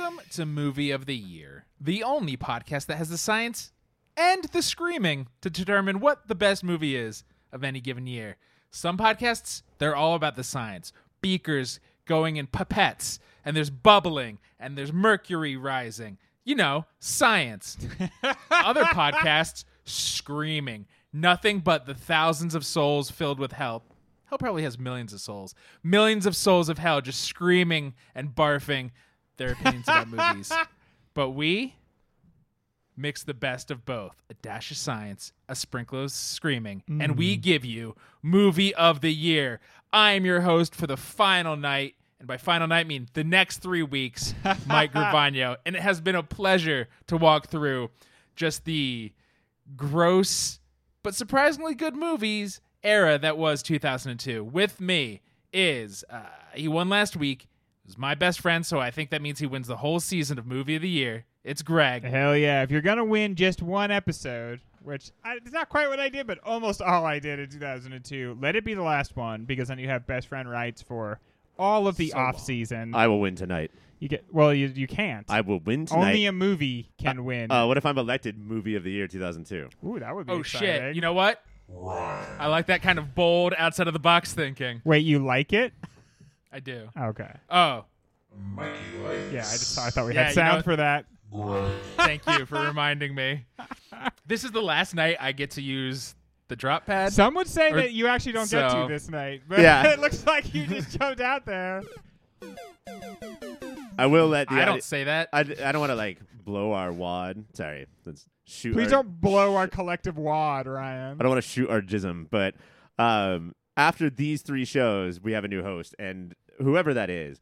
Welcome to Movie of the Year, the only podcast that has the science and the screaming to determine what the best movie is of any given year. Some podcasts, they're all about the science. Beakers going in pipettes, and there's bubbling, and there's mercury rising. You know, science. Other podcasts, screaming. Nothing but the thousands of souls filled with hell. Hell probably has millions of souls. Millions of souls of hell just screaming and barfing their opinions about movies. But we mix the best of both. A dash of science, a sprinkle of screaming, and we give you Movie of the Year. I am your host for the final night, and by final night I mean the next 3 weeks, Mike Gravano. And it has been a pleasure to walk through just the gross but surprisingly good movies era that was 2002. With me is, he won last week. He was my best friend, so I think that means he wins the whole season of Movie of the Year. It's Greg. Hell yeah. If you're going to win just one episode, which it's not quite what I did, but almost all I did in 2002, let it be the last one, because then you have best friend rights for all of the off-season. I will win tonight. You get well. You can't. I will win tonight. Only a movie can win. What if I'm elected Movie of the Year 2002? Ooh, that would be exciting. Oh, shit. You know what? Wow. I like that kind of bold, outside-of-the-box thinking. Wait, you like it? I do. Okay. Oh. Mikey likes. Yeah, I thought we had sound for that. Thank you for reminding me. This is the last night I get to use the drop pad. Some would say that you actually don't get to this night, but yeah. It looks like you just jumped out there. I will let the don't say that. I don't want to, blow our wad. Sorry. Let's shoot. Please don't blow our collective wad, Ryan. I don't want to shoot our jism, but after these three shows, we have a new host, and whoever that is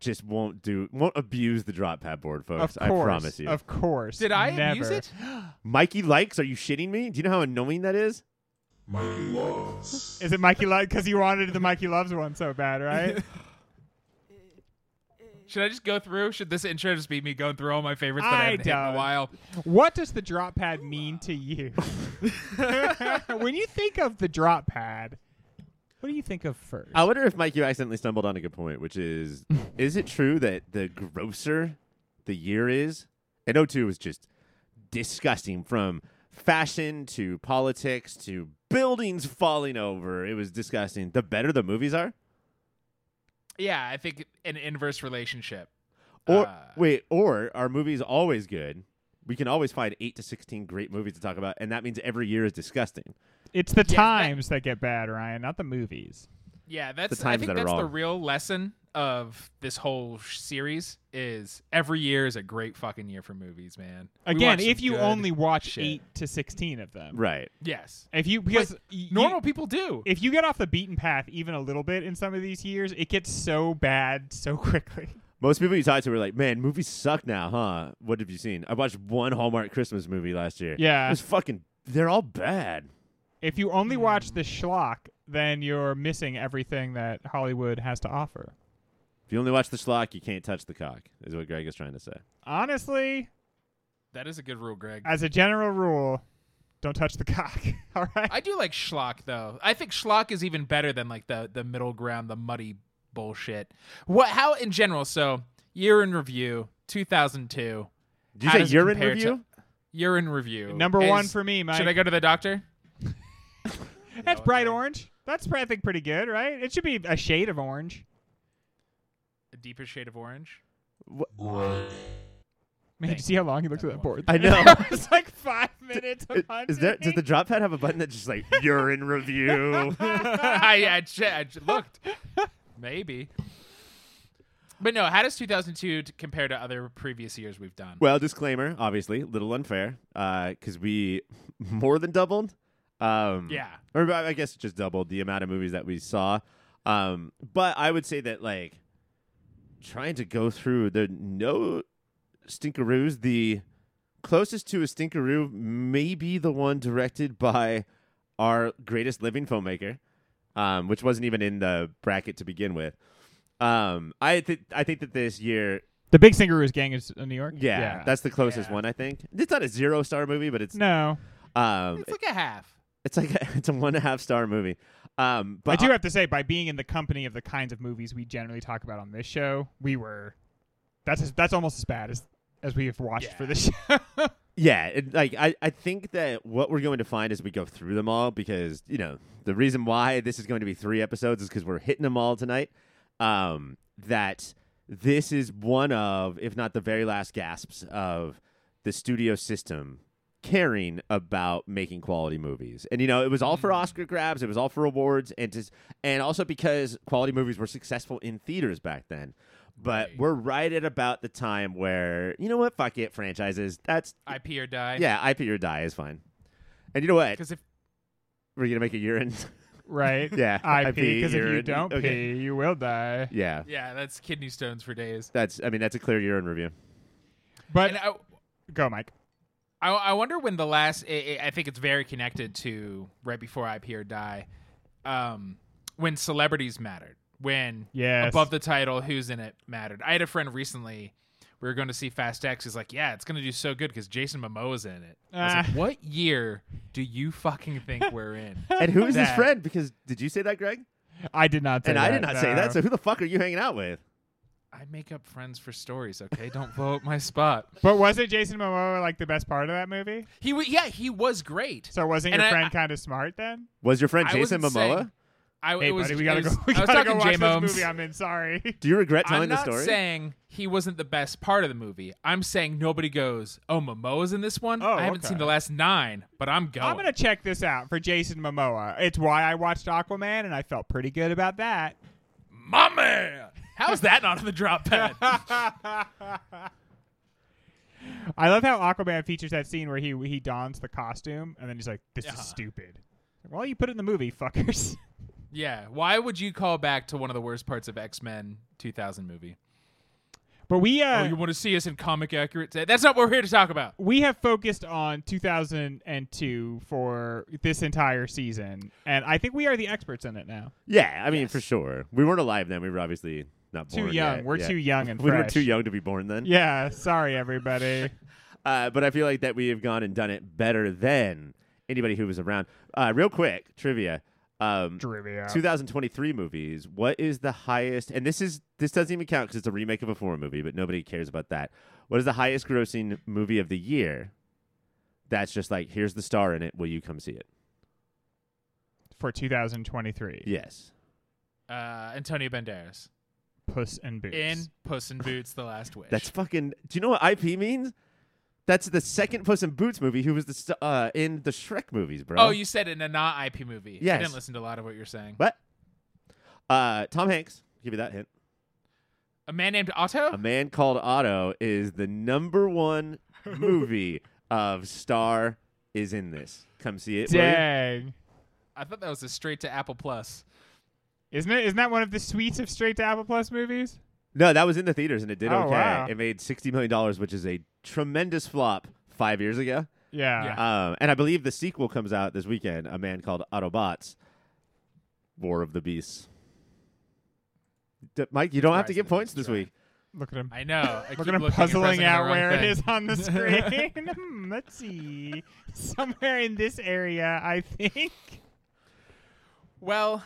just won't abuse the drop pad board, folks. Of course, I promise you. Of course. Did I abuse it? Mikey likes? Are you shitting me? Do you know how annoying that is? Mikey loves. Is it Mikey loves? Because you wanted the Mikey loves one so bad, right? Should I just go through? Should this intro just be me going through all my favorites that I haven't hit in a while? What does the drop pad mean to you? When you think of the drop pad, what do you think of first? I wonder if, Mike, you accidentally stumbled on a good point, which is, is it true that the grosser the year is? And 02 was just disgusting, from fashion to politics to buildings falling over. It was disgusting. The better the movies are? Yeah, I think an inverse relationship. Or are movies always good? We can always find 8 to 16 great movies to talk about, and that means every year is disgusting. It's the times that get bad, Ryan, not the movies. Yeah, that's the real lesson of this whole series is every year is a great fucking year for movies, man. Again, if you only watch 8 to 16 of them. Right. Yes. Normal people do. If you get off the beaten path even a little bit in some of these years, it gets so bad so quickly. Most people you talk to were like, man, movies suck now, huh? What have you seen? I watched one Hallmark Christmas movie last year. Yeah. It was fucking, they're all bad. If you only watch the schlock, then you're missing everything that Hollywood has to offer. If you only watch the schlock, you can't touch the cock, is what Greg is trying to say. Honestly, that is a good rule, Greg. As a general rule, don't touch the cock. All right. I do like schlock, though. I think schlock is even better than the middle ground, the muddy bullshit. How in general? So year in review, 2002. Did you say year in review? Year in review. Number one for me, Mike. Should I go to the doctor? That's bright orange. That's, I think, pretty good, right? It should be a shade of orange. A deeper shade of orange. Man, did you see how long he looked at that board? I know. It was 5 minutes. Does the drop pad have a button that's just like, you're in review? I looked. Maybe. But no, how does 2002 compare to other previous years we've done? Well, disclaimer, obviously, a little unfair, because we more than doubled. Or I guess just doubled the amount of movies that we saw. But I would say that, trying to go through the no stinkeroos, the closest to a stinkeroo may be the one directed by our greatest living filmmaker, which wasn't even in the bracket to begin with. I think that this year, The Big Stinkeroos Gang is in New York. Yeah, that's the closest one, I think. It's not a 0-star movie, but it's no. It's like a half. It's a 1.5-star movie. But I do have to say, by being in the company of the kinds of movies we generally talk about on this show, That's almost as bad as we have watched for this show. I think that what we're going to find as we go through them all, because, you know, the reason why this is going to be 3 episodes is because we're hitting them all tonight, that this is one of, if not the very last gasps of the studio system caring about making quality movies. And, you know, it was all for Oscar grabs. It was all for awards. And also because quality movies were successful in theaters back then. But we're right at about the time where, you know what, fuck it, franchises. That's IP or die. Yeah, IP or die is fine. And you know what? Because if we're going to make a urine. Right. Yeah. IP. Because if you don't pee, you will die. Yeah. Yeah, that's kidney stones for days. That's a clear urine review. But go, Mike. I wonder when the last, I think it's very connected to right before IP or die, when celebrities mattered, when above the title, who's in it mattered. I had a friend recently, we were going to see Fast X. He's like, yeah, it's going to do so good because Jason Momoa's in it. I was like, what year do you fucking think we're in? And who is his friend? Because did you say that, Greg? I did not say that. And I did not say that. So who the fuck are you hanging out with? I make up friends for stories, okay? Don't blow up my spot. But wasn't Jason Momoa the best part of that movie? He was great. So wasn't your friend kind of smart then? Was your friend Jason Momoa? We gotta go watch J-Moms. This movie I'm in. Sorry. Do you regret telling the story? I'm not saying he wasn't the best part of the movie. I'm saying nobody goes, oh, Momoa's in this one? I haven't seen the last 9, but I'm going. I'm going to check this out for Jason Momoa. It's why I watched Aquaman, and I felt pretty good about that. My man! How's that not on the drop pad? I love how Aquaman features that scene where he dons the costume, and then he's like, this is stupid. Well, you put it in the movie, fuckers. Yeah, why would you call back to one of the worst parts of X-Men 2000 movie? But we... you want to see us in comic accurate? That's not what we're here to talk about. We have focused on 2002 for this entire season, and I think we are the experts in it now. Yeah, for sure. We weren't alive then. We were obviously not born yet. We're too young and fresh. We were too young to be born then. Yeah, sorry, everybody. But I feel like that we have gone and done it better than anybody who was around. Real quick, trivia. 2023 movies. What is the highest? And this doesn't even count because it's a remake of a foreign movie, but nobody cares about that. What is the highest grossing movie of the year? That's just like, here's the star in it. Will you come see it? For 2023, yes. Antonio Banderas, Puss in Boots. In Puss in Boots, The Last Wish. That's fucking. Do you know what IP means? That's the second Puss in Boots movie who was in the Shrek movies, bro. Oh, you said in a non-IP movie. Yes. I didn't listen to a lot of what you're saying. What? Tom Hanks. Give you that hint. A Man Named Otto? A Man Called Otto is the #1 movie of star is in this. Come see it. Dang. Willie. I thought that was a straight to Apple Plus. Isn't it? Isn't that one of the suites of straight to Apple Plus movies? No, that was in the theaters, and it did okay. Wow. It made $60 million, which is a tremendous flop 5 years ago. Yeah. And I believe the sequel comes out this weekend, A Man Called Autobots, War of the Beasts. Mike, you don't have to get points this week. Look at him. I know. I Look at him puzzling out where it is on the screen. Let's see. Somewhere in this area, I think. Well,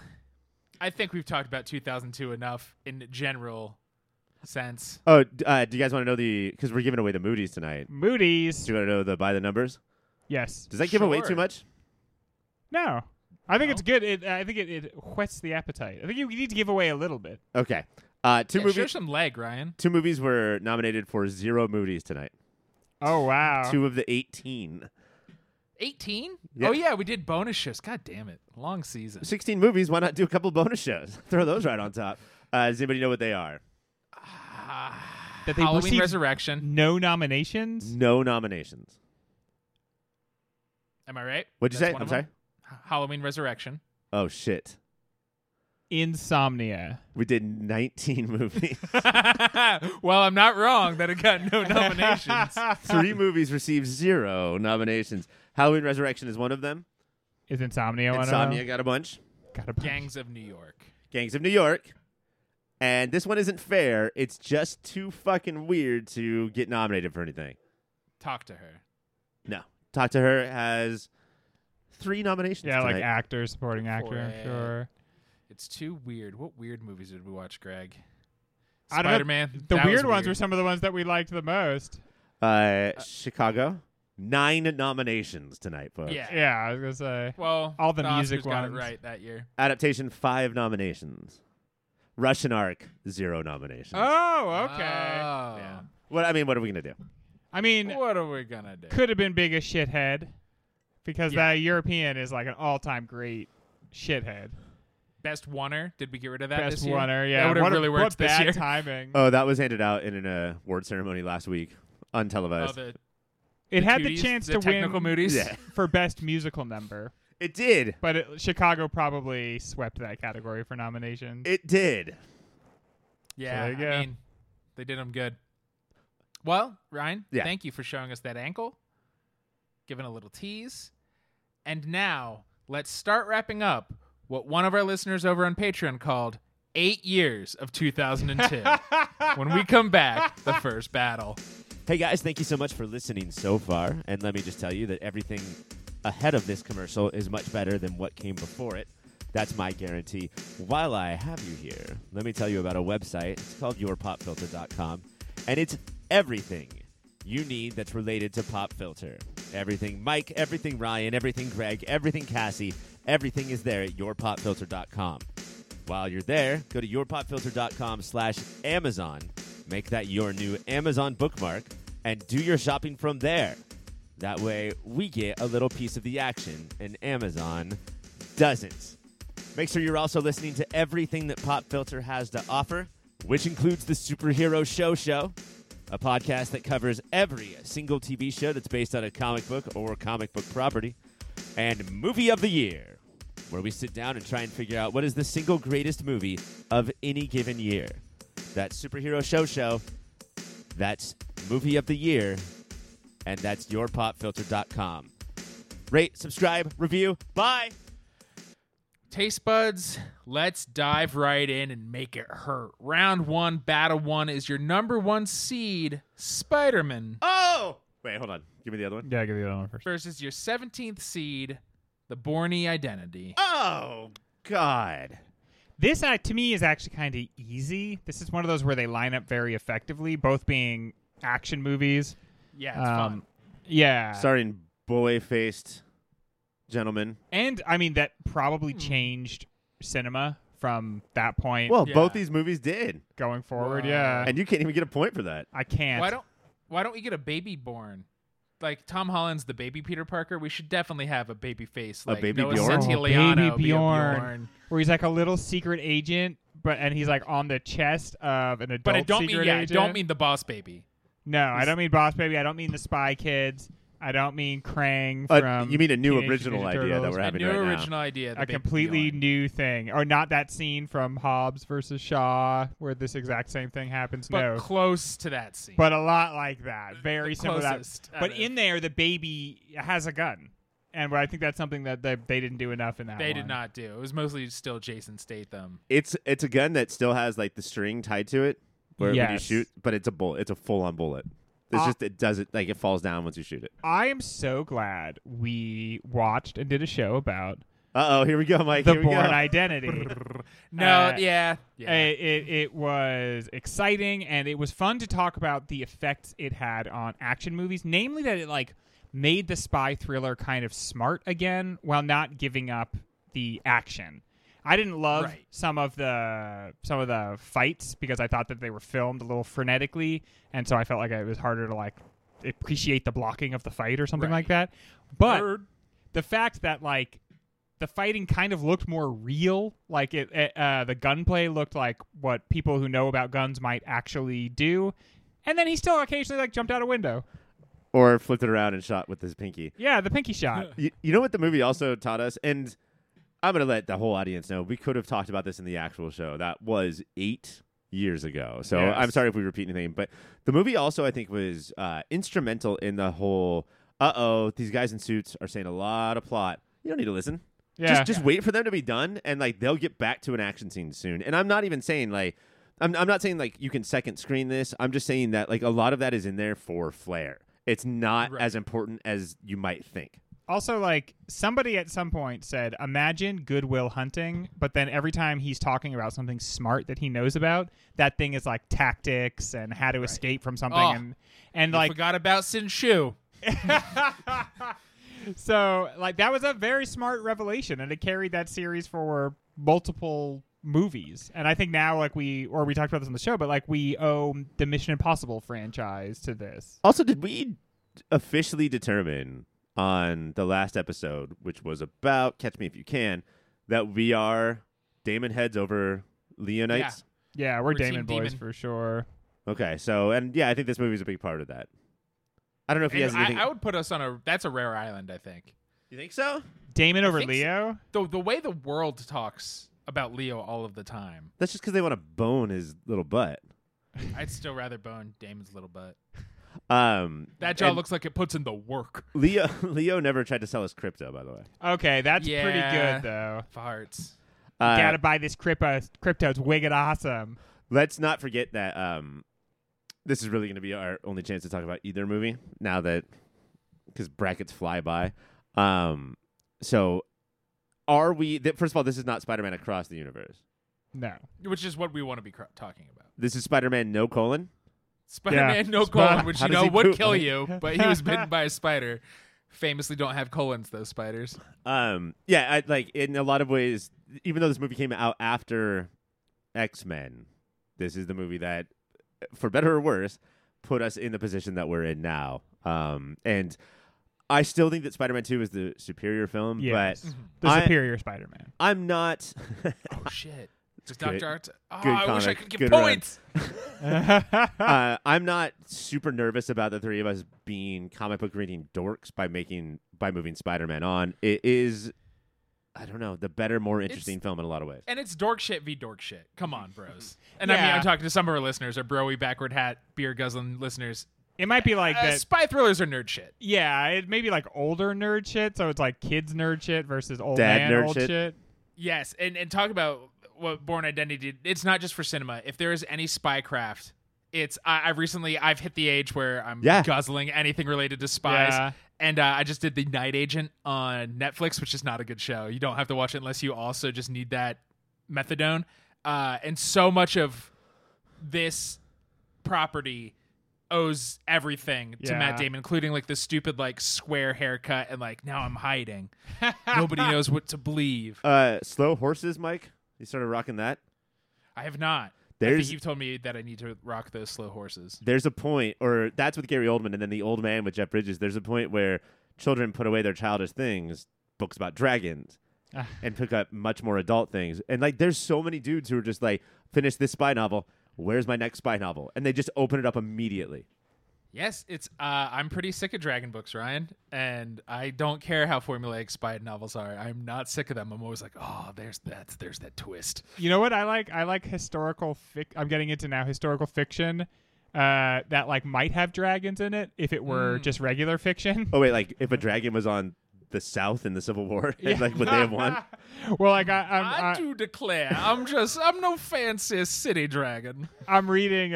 I think we've talked about 2002 enough in general sense. Oh, do you guys want to know because we're giving away the Mooties tonight. Mooties. Do you want to know by the numbers? Yes. Does that give away too much? No. I think it's good. I think it whets the appetite. I think you need to give away a little bit. Okay. Two movies. Show some leg, Ryan. 2 movies were nominated for 0 Mooties tonight. Oh, wow. 2 of the 18. 18? Yep. Oh, yeah. We did bonus shows. God damn it. Long season. 16 movies. Why not do a couple bonus shows? Throw those right on top. Does anybody know what they are? That they Halloween Resurrection. No nominations? No nominations. Am I right? What'd you say? I'm sorry? Halloween Resurrection. Oh, shit. Insomnia. We did 19 movies. Well, I'm not wrong that it got no nominations. 3 movies received 0 nominations. Halloween Resurrection is one of them. Is Insomnia one of them? Insomnia got a bunch. Gangs of New York. Gangs of New York. And this one isn't fair. It's just too fucking weird to get nominated for anything. Talk to Her. No. Talk to Her has 3 nominations. Yeah, tonight. Like actor, supporting actor, I'm sure. It's too weird. What weird movies did we watch, Greg? Spider-Man. The weird ones were some of the ones that we liked the most. Chicago. 9 nominations tonight, folks. Yeah, I was going to say. Well, all the music ones. Got it right that year. Adaptation, 5 nominations. Russian Ark, 0 nominations. Oh, okay. Yeah. What are we going to do? What are we going to do? Could have been Big as Shithead, because that European is like an all-time great shithead. Best Oneer. Did we get rid of that this year? Best Oneer, yeah. That would have really worked this year. What bad timing. Oh, that was handed out in an award ceremony last week. Untelevised. Oh, it had the chance to win for Best Musical Number. It did. But Chicago probably swept that category for nominations. It did. Yeah, so they did them good. Well, Ryan, thank you for showing us that ankle, giving a little tease. And now, let's start wrapping up what one of our listeners over on Patreon called 8 years of 2002. When we come back, the first battle. Hey guys, thank you so much for listening so far. And let me just tell you that everything ahead of this commercial is much better than what came before it. That's my guarantee. While I have you here, let me tell you about a website. It's called yourpopfilter.com. And it's everything you need that's related to Pop Filter. Everything Mike, everything Ryan, everything Greg, everything Cassie, everything is there at yourpopfilter.com. While you're there, go to yourpopfilter.com/Amazon. Make that your new Amazon bookmark and do your shopping from there. That way, we get a little piece of the action, and Amazon doesn't. Make sure you're also listening to everything that Pop Filter has to offer, which includes the Superhero Show, a podcast that covers every single TV show that's based on a comic book or comic book property, and Movie of the Year, where we sit down and try and figure out what is the single greatest movie of any given year. That's Superhero Show, that's Movie of the Year, and that's yourpopfilter.com. Rate, subscribe, review, bye! Taste buds, let's dive right in and make it hurt. Round one, battle one is your number one seed, Spider-Man. Oh! Wait, hold on. Give me the other one. Yeah, give me the other one first. Versus your 17th seed, the Borny Identity. Oh, God. This, to me, is actually kind of easy. This is one of those where they line up very effectively, both being action movies. Yeah, it's fun. Yeah. Starring boy-faced gentlemen. And, that probably changed cinema from that point. Well, both these movies did. Going forward, And you can't even get a point for that. I can't. Why don't we get a baby born? Like, Tom Holland's the baby Peter Parker, we should definitely have a baby face. Like, a baby Bjorn? Bjorn. Where he's like a little secret agent, and he's like on the chest of an adult agent. But I don't mean the boss baby. No, I don't mean boss baby. I don't mean the Spy Kids. I don't mean Krang from... You mean a new original idea that we're having right now. A new original idea. A completely new thing. Or not that scene from Hobbs versus Shaw where this exact same thing happens. But close to that scene. But a lot like that. Very similar to that. But in there, the baby has a gun. And I think that's something that they didn't do enough in that one. They did not do. It was mostly still Jason Statham. It's a gun that still has like the string tied to it when you shoot, but it's a bullet. It's a full-on bullet. It's just it falls down once you shoot it. I am so glad we watched and did a show about. Uh-oh, here we go, Mike. The Born Identity. It was exciting and it was fun to talk about the effects it had on action movies, namely that it like made the spy thriller kind of smart again while not giving up the action. I didn't love some of the fights because I thought that they were filmed a little frenetically, and so I felt like it was harder to like appreciate the blocking of the fight or something like that. But the fact that like the fighting kind of looked more real, like the gunplay looked like what people who know about guns might actually do, and then he still occasionally like jumped out a window. Or flipped it around and shot with his pinky. Yeah, the pinky shot. You know what the movie also taught us? And... I'm going to let the whole audience know we could have talked about this in the actual show. That was 8 years ago. So yes. I'm sorry if we repeat anything. But the movie also, I think, was instrumental in the whole, these guys in suits are saying a lot of plot. You don't need to listen. Yeah. Just wait for them to be done, and like they'll get back to an action scene soon. And I'm not even saying like, I'm not saying like you can second screen this. I'm just saying that like a lot of that is in there for flair. It's not as important as you might think. Also, like, somebody at some point said, imagine Good Will Hunting, but then every time he's talking about something smart that he knows about, that thing is, like, tactics and how to escape from something. Oh, and like, forgot about Sin Shu. So, like, that was a very smart revelation, and it carried that series for multiple movies. And I think now, like, we talked about this on the show, but, like, we owe the Mission Impossible franchise to this. Also, did we officially determine on the last episode, which was about Catch Me If You Can, that we are Damon heads over Leonites? Yeah, we're Damon boys for sure. Okay, so, and yeah, I think this movie is a big part of that. I don't know if he has anything. I would put us on that's a rare island, I think. You think so? Damon over Leo? So. The way the world talks about Leo all of the time. That's just because they want to bone his little butt. I'd still rather bone Damon's little butt. That jaw looks like it puts in the work. Leo never tried to sell us crypto, by the way. Okay, that's pretty good, though. Farts. Gotta buy this crypto. It's wicked awesome. Let's not forget that this is really going to be our only chance to talk about either movie now that, because brackets fly by. So are we, first of all, this is not Spider-Man Across the Universe. No. Which is what we want to be talking about. This is Spider-Man No Colon. Spider-Man No Colon, which, would kill you, but he was bitten by a spider. Famously don't have colons, those spiders. I, like, in a lot of ways, even though this movie came out after X-Men, this is the movie that, for better or worse, put us in the position that we're in now. And I still think that Spider-Man 2 is the superior film, but... Mm-hmm. Superior Spider-Man. I'm not... Oh, shit. Just Dr. Art. Oh, I wish I could give points. I'm not super nervous about the three of us being comic book reading dorks by moving Spider-Man on. It is, I don't know, the better, more interesting film in a lot of ways. And it's dork shit v dork shit. Come on, bros. And I mean, I'm talking to some of our listeners, our broy backward hat beer guzzling listeners. It might be like that. Spy thrillers are nerd shit. Yeah, it may be like older nerd shit. So it's like kids nerd shit versus old dad man nerd old shit. Yes, and talk about. What Born Identity, it's not just for cinema. If there is any spycraft, it's I've hit the age where I'm guzzling anything related to spies. Yeah. And I just did The Night Agent on Netflix, which is not a good show. You don't have to watch it unless you also just need that methadone. And so much of this property owes everything to Matt Damon, including like the stupid like square haircut and like now I'm hiding. Nobody knows what to believe. Slow Horses, Mike? You started rocking that? I have not. I think you've told me that I need to rock those Slow Horses. There's a point, or that's with Gary Oldman, and then The Old Man with Jeff Bridges. There's a point where children put away their childish things, books about dragons, and pick up much more adult things. And like, there's so many dudes who are just like, finish this spy novel. Where's my next spy novel? And they just open it up immediately. Yes, it's. I'm pretty sick of dragon books, Ryan, and I don't care how formulaic spy novels are. I'm not sick of them. I'm always like, oh, there's that twist. You know what I like? I like historical fiction. I'm getting into now historical fiction that like might have dragons in it if it were just regular fiction. Oh wait, like if a dragon was on the South in the Civil War, like would they have won? Well, like I do declare, I'm no fancy city dragon. I'm reading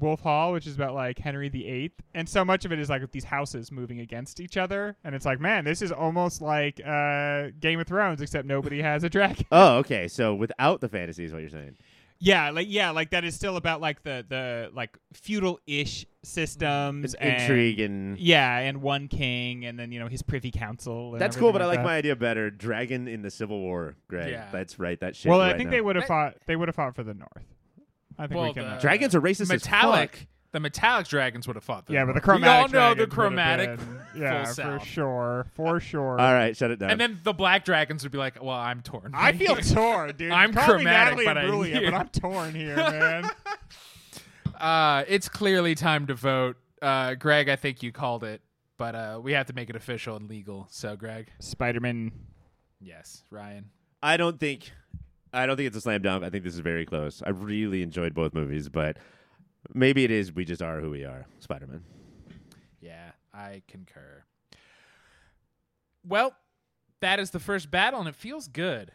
Wolf Hall, which is about like Henry VIII, and so much of it is like these houses moving against each other, and it's like, man, this is almost like Game of Thrones, except nobody has a dragon. Oh, okay, so without the fantasy is what you're saying. Yeah, like that is still about like the like feudal-ish systems, it's and intrigue, and and one king, and then you know his privy council. And that's cool, but I like my idea better. Dragon in the Civil War, Greg. Yeah. That's right. That shit. Well, I think they would have fought. They would have fought for the North. I think we can. Dragons are racist. Metallic. As fuck. The metallic dragons would have fought. Yeah, but the chromatic. We all know the chromatic. Yeah, for sure. All right, shut it down. And then the black dragons would be like, "Well, I'm torn." I feel torn, dude. I'm chromatic, but I'm torn here, man. It's clearly time to vote, Greg. I think you called it, but we have to make it official and legal. So, Greg, Spider-Man. Yes, Ryan. I don't think it's a slam dunk. I think this is very close. I really enjoyed both movies, but. Maybe it is. We just are who we are, Spider-Man. Yeah, I concur. Well, that is the first battle, and it feels good.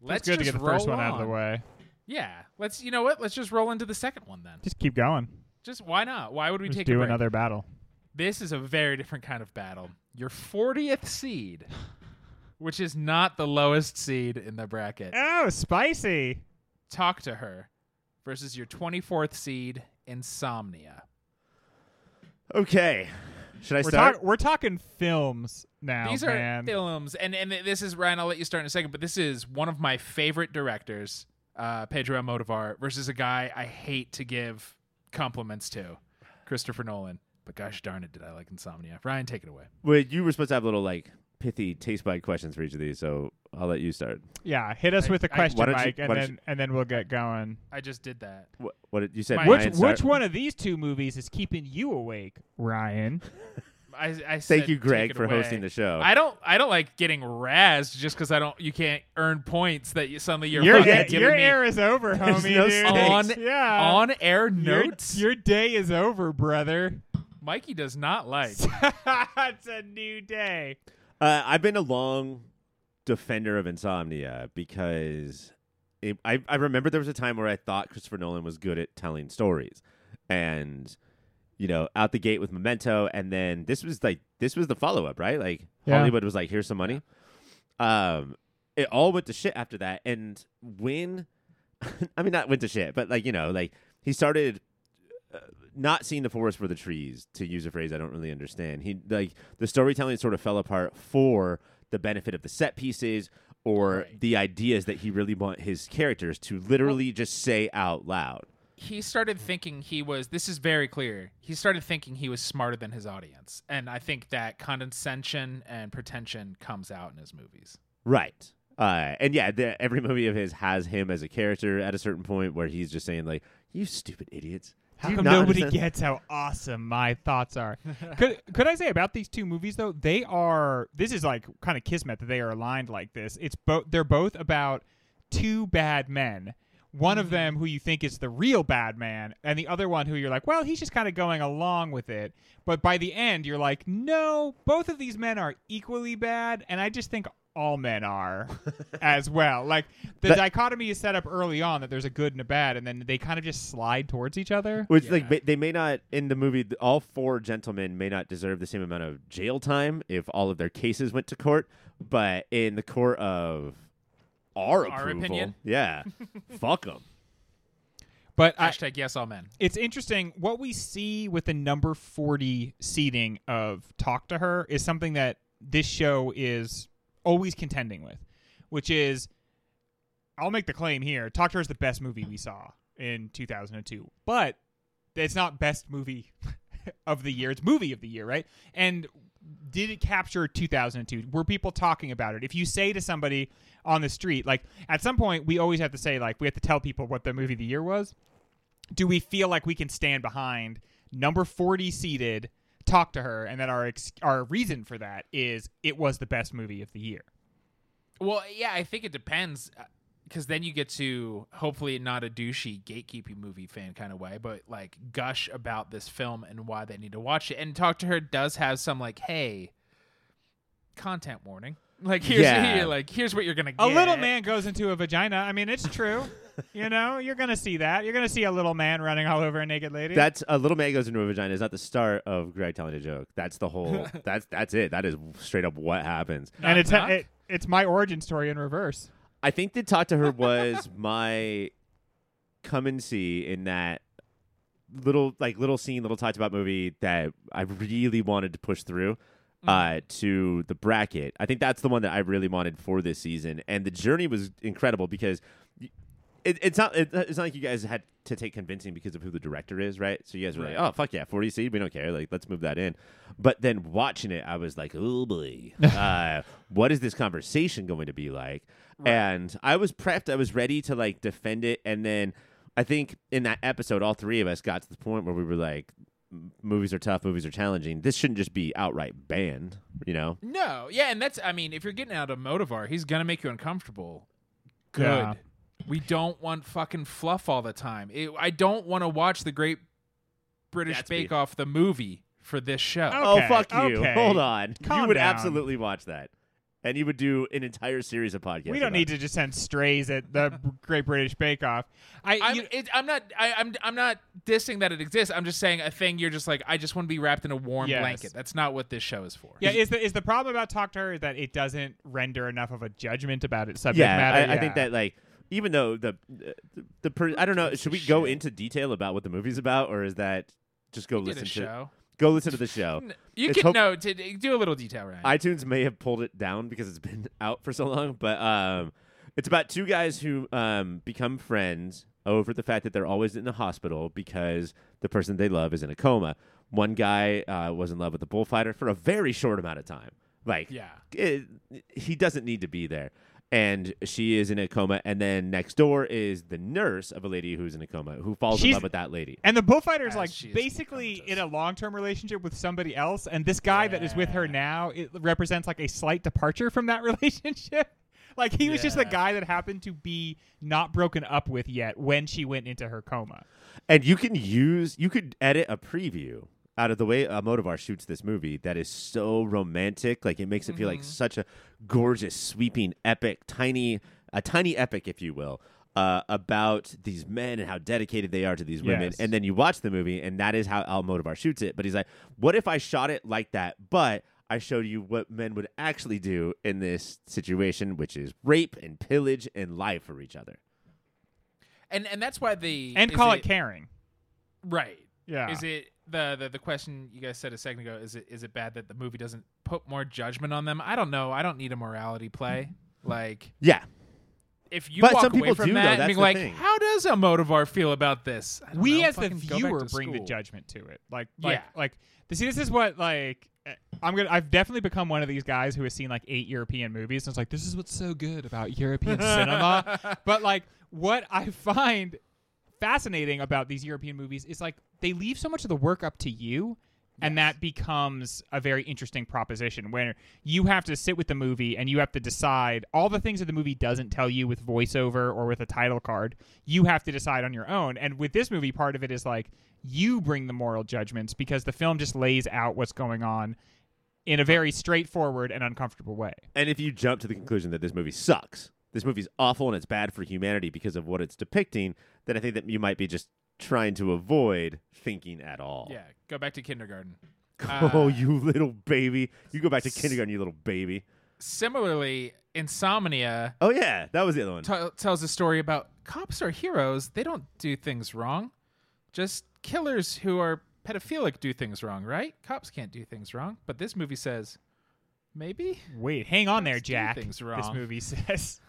Let's just to get the first one out of the way. Yeah, let's. You know what? Let's just roll into the second one then. Just keep going. Just why not? Why would we just take a break? Another battle? This is a very different kind of battle. Your 40th seed, which is not the lowest seed in the bracket. Oh, spicy. Talk to Her versus your 24th seed, Insomnia. Okay. Should I start? We're talking films now. These are films. And this is, Ryan, I'll let you start in a second, but this is one of my favorite directors, Pedro Almodovar, versus a guy I hate to give compliments to, Christopher Nolan. But gosh darn it, did I like Insomnia. Ryan, take it away. Wait, you were supposed to have little, like, pithy taste bud questions for each of these, so I'll let you start. Yeah, hit us with a question, Mike, and then we'll get going. I just did that. What did you say? Which one of these two movies is keeping you awake, Ryan? I said, thank you, Greg, for hosting the show. I don't like getting razzed just because I don't. You can't earn points that you suddenly you're giving your me. Your air is over, homie. No dude. On air notes. Your day is over, brother. Mikey does not like. It's a new day. I've been a long defender of Insomnia because I remember there was a time where I thought Christopher Nolan was good at telling stories, and out the gate with Memento, and then this was the follow up, right? Like Hollywood was like, here's some money. It all went to shit after that, and when I mean not went to shit, but like he started. Not seeing the forest for the trees, to use a phrase I don't really understand. He the storytelling sort of fell apart for the benefit of the set pieces or the ideas that he really want his characters to literally just say out loud. He started thinking this is very clear. He started thinking he was smarter than his audience. And I think that condescension and pretension comes out in his movies. Right. Every movie of his has him as a character at a certain point where he's just saying like, you stupid idiots. How come nobody gets how awesome my thoughts are? Could I say about these two movies though? This is like kind of kismet that they are aligned like this. It's they're both about two bad men. One of them who you think is the real bad man, and the other one who you're like, well, he's just kind of going along with it. But by the end, you're like, no, both of these men are equally bad, and I just think all men are as well. Like the dichotomy is set up early on that there's a good and a bad, and then they kind of just slide towards each other. Which they may not, in the movie, all four gentlemen may not deserve the same amount of jail time if all of their cases went to court, but in the court of our opinion, fuck them. But hashtag yes all men. It's interesting what we see with the number 40 seating of Talk to Her is something that this show is always contending with, which is, I'll make the claim here, Talk to Her is the best movie we saw in 2002, but it's not best movie of the year, it's movie of the year, right? And did it capture 2002? Were people talking about it? If you say to somebody on the street, like at some point we always have to say, like, we have to tell people what the movie of the year was. Do we feel like we can stand behind number 40 seated Talk to Her, and that our reason for that is it was the best movie of the year? Well, yeah, I think it depends, because then you get to, hopefully not a douchey gatekeeping movie fan kind of way, but like gush about this film and why they need to watch it. And Talk to Her does have some like, hey, content warning. Like here's what you're gonna get. A little man goes into a vagina. I mean, it's true. You're gonna see that. You're gonna see a little man running all over a naked lady. That's a little man goes into a vagina is not the start of Greg telling a joke. That's the whole. that's it. That is straight up what happens. And it's my origin story in reverse. I think that Talk to Her was my come and see in that little talked about movie that I really wanted to push through. To the bracket. I think that's the one that I really wanted for this season, and the journey was incredible because it's not like you guys had to take convincing because of who the director is, right? So you guys were like, oh fuck yeah, 40 seed, we don't care, like let's move that in. But then watching it, I was like, oh boy, what is this conversation going to be like? Right. And I was prepped, I was ready to like defend it, and then I think in that episode, all three of us got to the point where we were like, movies are tough, movies are challenging. This shouldn't just be outright banned, No, yeah, and that's, I mean, if you're getting out of Motivar, he's going to make you uncomfortable. Good. Yeah. We don't want fucking fluff all the time. I don't want to watch the Great British Bake Off, the movie, for this show. Okay, oh, fuck you. Okay. Hold on. Calm down. Absolutely watch that. And you would do an entire series of podcasts. We don't need to just send strays at the Great British Bake Off. I'm not dissing that it exists. I'm just saying a thing. You're just like, I just want to be wrapped in a warm blanket. That's not what this show is for. Yeah. Is the problem about Talk to Her is that it doesn't render enough of a judgment about its subject matter? I think that even though the I don't know. Should we go into detail about what the movie's about, or is that just go listen to the show? You can do a little detail, Ryan. iTunes may have pulled it down because it's been out for so long, but it's about two guys who become friends over the fact that they're always in the hospital because the person they love is in a coma. One guy was in love with a bullfighter for a very short amount of time. He doesn't need to be there. And she is in a coma, and then next door is the nurse of a lady who's in a coma who falls in love with that lady. And the bullfighter's basically in a long-term relationship with somebody else, and this guy that is with her now, it represents like a slight departure from that relationship. Like he was just the guy that happened to be not broken up with yet when she went into her coma. And you could edit a preview out of the way Almodovar shoots this movie that is so romantic. Like, it makes it feel like such a gorgeous, sweeping, epic, tiny epic, if you will, about these men and how dedicated they are to these women. And then you watch the movie, and that is how Almodovar shoots it. But he's like, what if I shot it like that, but I showed you what men would actually do in this situation, which is rape and pillage and lie for each other. And that's why call it caring. Right. Yeah. Is it... The question you guys said a second ago, is it bad that the movie doesn't put more judgment on them? I don't know. I don't need a morality play. If you walk away from that and being like, how does Almodovar feel about this? We as the viewer bring the judgment to it. This is what I've definitely become one of these guys who has seen 8 European movies, and it's like, this is what's so good about European cinema. But what I find fascinating about these European movies is they leave so much of the work up to you, and that becomes a very interesting proposition where you have to sit with the movie and you have to decide all the things that the movie doesn't tell you with voiceover or with a title card. You have to decide on your own. And with this movie, part of it is you bring the moral judgments because the film just lays out what's going on in a very straightforward and uncomfortable way. And if you jump to the conclusion that this movie sucks, this movie's awful and it's bad for humanity because of what it's depicting, then I think that you might be just trying to avoid thinking at all. Yeah, go back to kindergarten. You little baby. You go back to kindergarten, you little baby. Similarly, Insomnia... Oh, yeah, that was the other one. ...tells a story about cops are heroes. They don't do things wrong. Just killers who are pedophilic do things wrong, right? Cops can't do things wrong. But this movie says, maybe? Wait, hang on there, Jack. Things wrong. This movie says...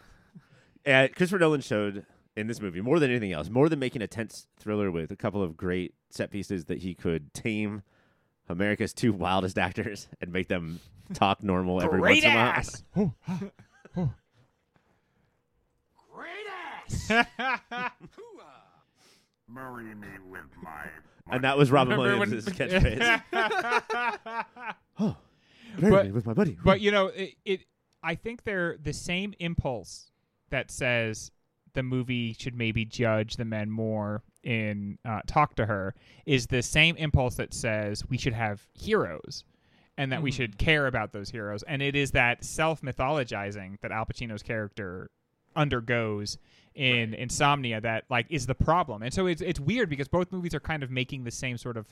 Christopher Nolan showed in this movie more than anything else, more than making a tense thriller with a couple of great set pieces that he could tame America's two wildest actors and make them talk normal every once in a while. Great ass! Marry me with my... And that was Robin Williams' catchphrase. Marry me with my buddy. But, I think they're the same impulse that says the movie should maybe judge the men more in Talk to Her is the same impulse that says we should have heroes and that we should care about those heroes. And it is that self-mythologizing that Al Pacino's character undergoes in Insomnia that is the problem. And so it's weird because both movies are kind of making the same sort of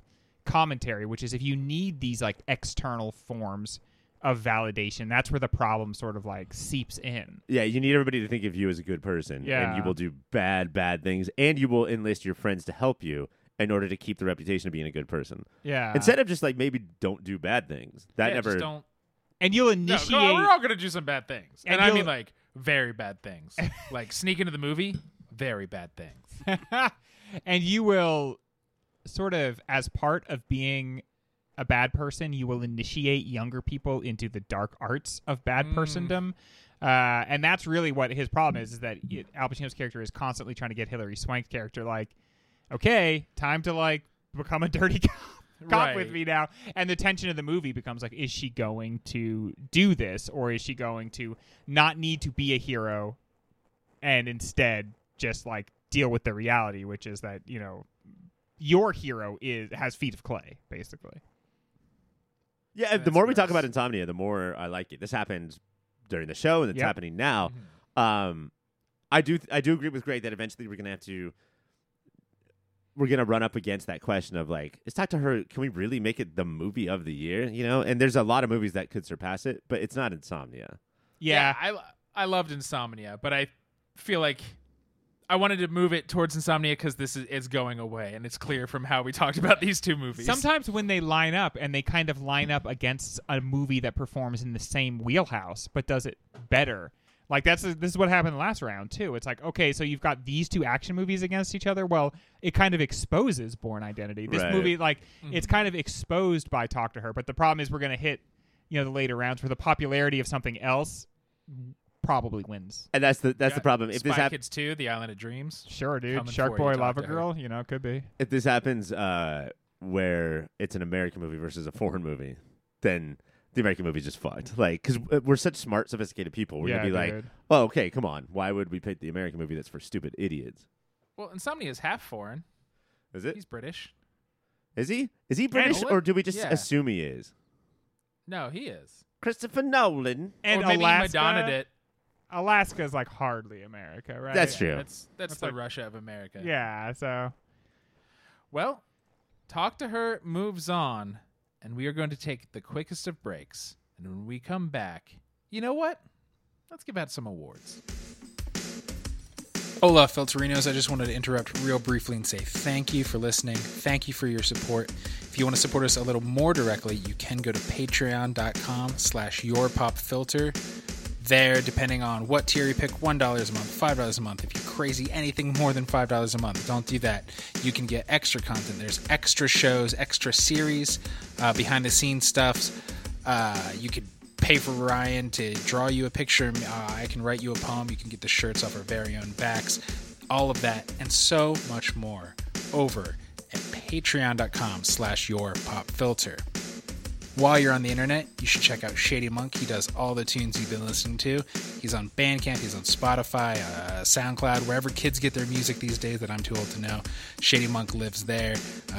commentary, which is if you need these external forms of validation, that's where the problem sort of seeps in. Yeah, you need everybody to think of you as a good person, and you will do bad things, and you will enlist your friends to help you in order to keep the reputation of being a good person. Yeah, instead of just maybe don't do bad things. That never just don't. And you'll initiate. No, we're all gonna do some bad things, and I mean very bad things, sneak into the movie, very bad things. And you will sort of, as part of being a bad person, you will initiate younger people into the dark arts of bad persondom. And that's really what his problem is that Al Pacino's character is constantly trying to get Hilary Swank's character okay, time to become a dirty cop with me now. And the tension of the movie becomes is she going to do this, or is she going to not need to be a hero and instead just deal with the reality, which is that, your hero has feet of clay, basically. Yeah, the more we talk about Insomnia, the more I like it. This happened during the show, and it's happening now. Mm-hmm. I do agree with Greg that eventually we're gonna run up against that question of like, it's tied to her. Can we really make it the movie of the year? You know, and there's a lot of movies that could surpass it, but it's not Insomnia. Yeah, I loved Insomnia, but I feel like I wanted to move it towards Insomnia because it's going away, and it's clear from how we talked about these two movies. Sometimes when they line up, and they kind of line up against a movie that performs in the same wheelhouse but does it better. Like this is what happened last round too. It's like, okay, so you've got these two action movies against each other. Well, it kind of exposes Bourne Identity. This movie, like, it's kind of exposed by Talk to Her. But the problem is we're going to hit, you know, the later rounds where the popularity of something else probably wins. And that's the problem. If Spy Kids 2, The Island of Dreams. Sure, dude. Sharkboy, Lava Girl. You know, it could be. If this happens where it's an American movie versus a foreign movie, then the American movie's just fucked, like, because we're such smart, sophisticated people. We're gonna be like, "Oh, okay, come on. Why would we pick the American movie that's for stupid idiots?" Well, Insomnia is half foreign. Is it? He's British. Is he? Is he British, or do we just assume he is? No, he is. Christopher Nolan and or maybe Alaska. Madonna'd it. Alaska is like hardly America, right? That's true. That's the like, Russia of America. Yeah. So, well, Talk to Her moves on. And we are going to take the quickest of breaks. And when we come back, you know what? Let's give out some awards. Hola, Felterinos. I just wanted to interrupt real briefly and say thank you for listening. Thank you for your support. If you want to support us a little more directly, you can go to patreon.com/yourpopfilter. There, depending on what tier you pick, $1 a month, $5 a month. If you're crazy, anything more than $5 a month, don't do that. You can get extra content. There's extra shows, extra series, behind-the-scenes stuff. You could pay for Ryan to draw you a picture. I can write you a poem. You can get the shirts off our very own backs. All of that and so much more over at patreon.com/yourpopfilter. While you're on the internet, you should check out Shady Monk. He does all the tunes you've been listening to. He's on Bandcamp, he's on Spotify, SoundCloud, wherever kids get their music these days that I'm too old to know. Shady Monk lives there.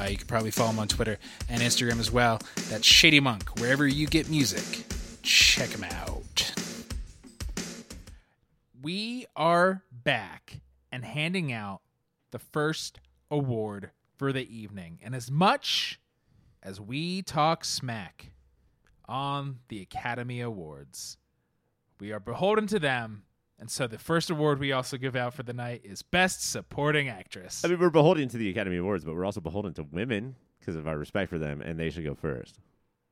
You can probably follow him on Twitter and Instagram as well. That's Shady Monk. Wherever you get music, check him out. We are back and handing out the first award for the evening. And as much as we talk smack on the Academy Awards, we are beholden to them. And so the first award we also give out for the night is Best Supporting Actress. I mean, we're beholden to the Academy Awards, but we're also beholden to women because of our respect for them, and they should go first.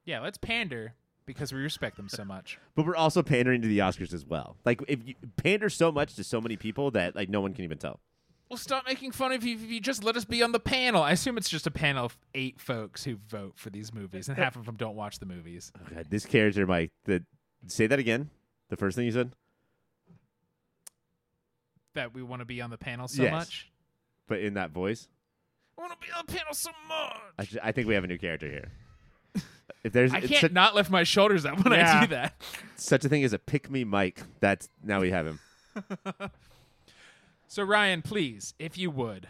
Yeah, let's pander because we respect them so much. But we're also pandering to the Oscars as well. Like, if you pander so much to so many people that, like, no one can even tell. Well, stop making fun of you if you just let us be on the panel. I assume it's just a panel of 8 folks who vote for these movies, and half of them don't watch the movies. Oh, God, this character, Mike. Say that again. The first thing you said? That we want to be on the panel so much? But in that voice? I want to be on the panel so much! I think we have a new character here. I can't not lift my shoulders up when I do that. Such a thing as a pick-me Mike. Now we have him. So, Ryan, please, if you would,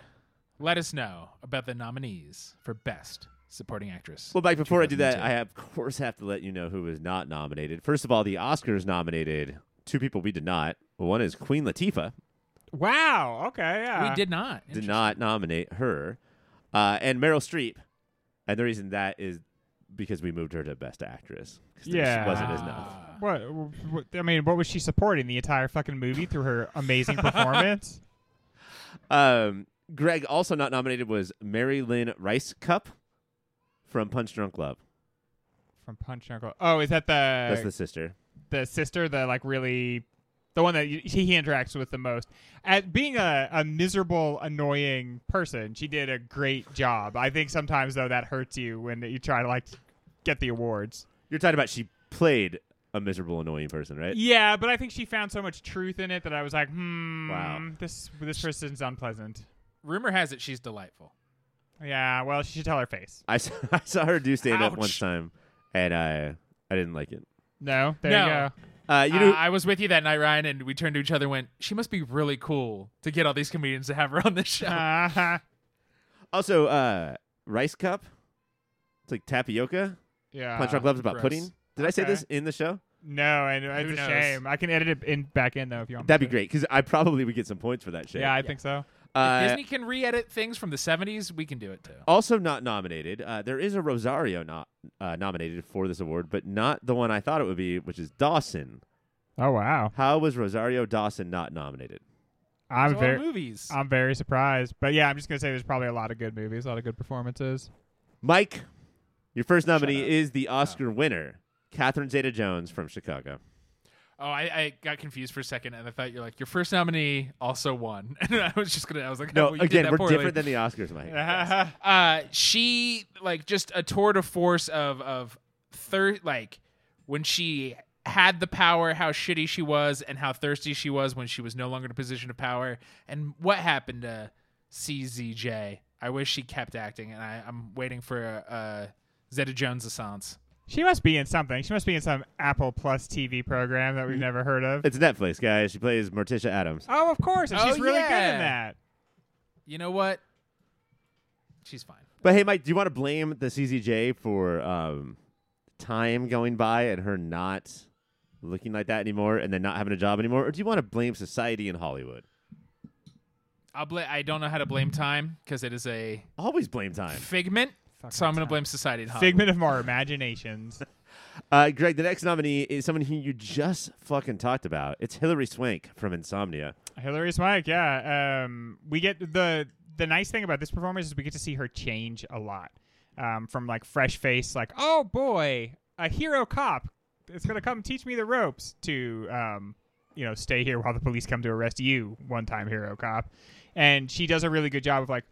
let us know about the nominees for Best Supporting Actress. Well, Mike, before I do that, I, of course, have to let you know who was not nominated. First of all, the Oscars nominated 2 people we did not. One is Queen Latifah. Wow. Okay. Yeah. We did not. Did not nominate her. And Meryl Streep. And the reason that is because we moved her to Best Actress. Yeah. She wasn't enough. What? I mean, what was she supporting? The entire fucking movie through her amazing performance? Greg, also not nominated, was Mary Lynn Rice Cup from Punch Drunk Love. Oh, is that the... That's the sister. The sister, the, like, really... The one that he interacts with the most. At being a miserable, annoying person, she did a great job. I think sometimes, though, that hurts you when you try to, like, get the awards. You're talking about she played a miserable, annoying person, right? Yeah, but I think she found so much truth in it that I was like, wow, this person's unpleasant. Rumor has it she's delightful. Yeah, well, she should tell her face. I saw her do stand-up one time, and I didn't like it. No? There you go. I was with you that night, Ryan, and we turned to each other and went, she must be really cool to get all these comedians to have her on this show. Also, Rice Cup. It's like tapioca. Yeah. Punch Drunk Love's about pudding. Did I say this in the show? No, and it's a shame. I can edit it back in, though, if you want. That'd be great, because I probably would get some points for that shit. Yeah, I think so. If Disney can re-edit things from the 70s, we can do it, too. Also not nominated. There is a Rosario nominated for this award, but not the one I thought it would be, which is Dawson. Oh, wow. How was Rosario Dawson not nominated? I'm very surprised. But, yeah, I'm just going to say there's probably a lot of good movies, a lot of good performances. Mike, your first nominee is the Oscar winner, Catherine Zeta-Jones from Chicago. Oh, I got confused for a second, and I thought you're like, your first nominee also won. And I was like, no, we're different than the Oscars, Mike. She, like, just a tour de force of when she had the power, how shitty she was, and how thirsty she was when she was no longer in a position of power. And what happened to CZJ? I wish she kept acting, and I'm waiting for a Zeta-Jones essence. She must be in something. She must be in some Apple Plus TV program that we've never heard of. It's Netflix, guys. She plays Morticia Adams. Oh, of course. And she's really good in that. You know what? She's fine. But, hey, Mike, do you want to blame the CZJ for time going by and her not looking like that anymore and then not having a job anymore? Or do you want to blame society in Hollywood? I don't know how to blame time because it is a... Always blame time. Figment. So I'm going to blame society and Hollywood. Figment of our imaginations. Greg, the next nominee is someone who you just fucking talked about. It's Hilary Swank from Insomnia. Hilary Swank, yeah. We get the nice thing about this performance is we get to see her change a lot. From like fresh face, like, oh boy, a hero cop. It's going to come teach me the ropes to, stay here while the police come to arrest you, one-time hero cop. And she does a really good job of like,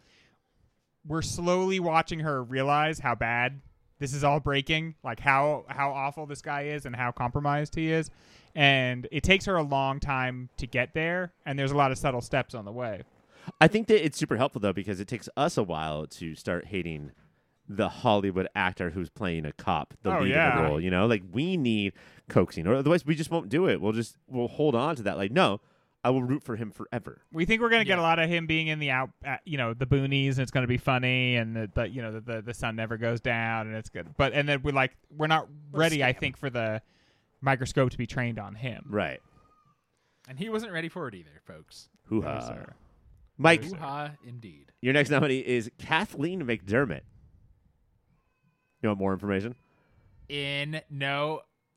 we're slowly watching her realize how bad this is all breaking, like how awful this guy is and how compromised he is. And it takes her a long time to get there, and there's a lot of subtle steps on the way. I think that it's super helpful, though, because it takes us a while to start hating the Hollywood actor who's playing a cop, the lead in the role. You know, like, we need coaxing, or otherwise we just won't do it. We'll hold on to that. Like, no. I will root for him forever. We think we're going to get a lot of him being in the boonies, and it's going to be funny, and the sun never goes down, and it's good. But and then we're not ready, I think, for the microscope to be trained on him. Right. And he wasn't ready for it either, folks. Hoo-ha. No, Mike. Hoo-ha, indeed. Your next nominee is Kathleen McDermott. You want more information?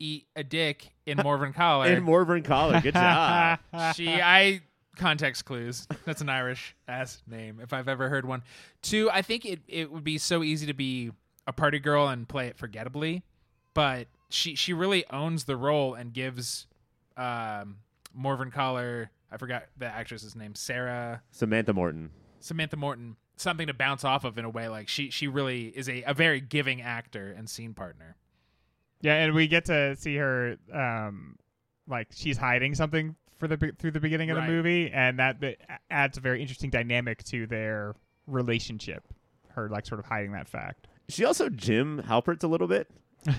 Eat a dick in Morvern Callar. Good job. Context clues. That's an Irish-ass name, if I've ever heard one. 2, I think it would be so easy to be a party girl and play it forgettably, but she really owns the role and gives Morvern Callar, I forgot the actress's name, Samantha Morton, something to bounce off of in a way. Like, she really is a very giving actor and scene partner. Yeah, and we get to see her, she's hiding something through the beginning of the movie, and that adds a very interesting dynamic to their relationship, her, like, sort of hiding that fact. She also Jim Halpert's a little bit.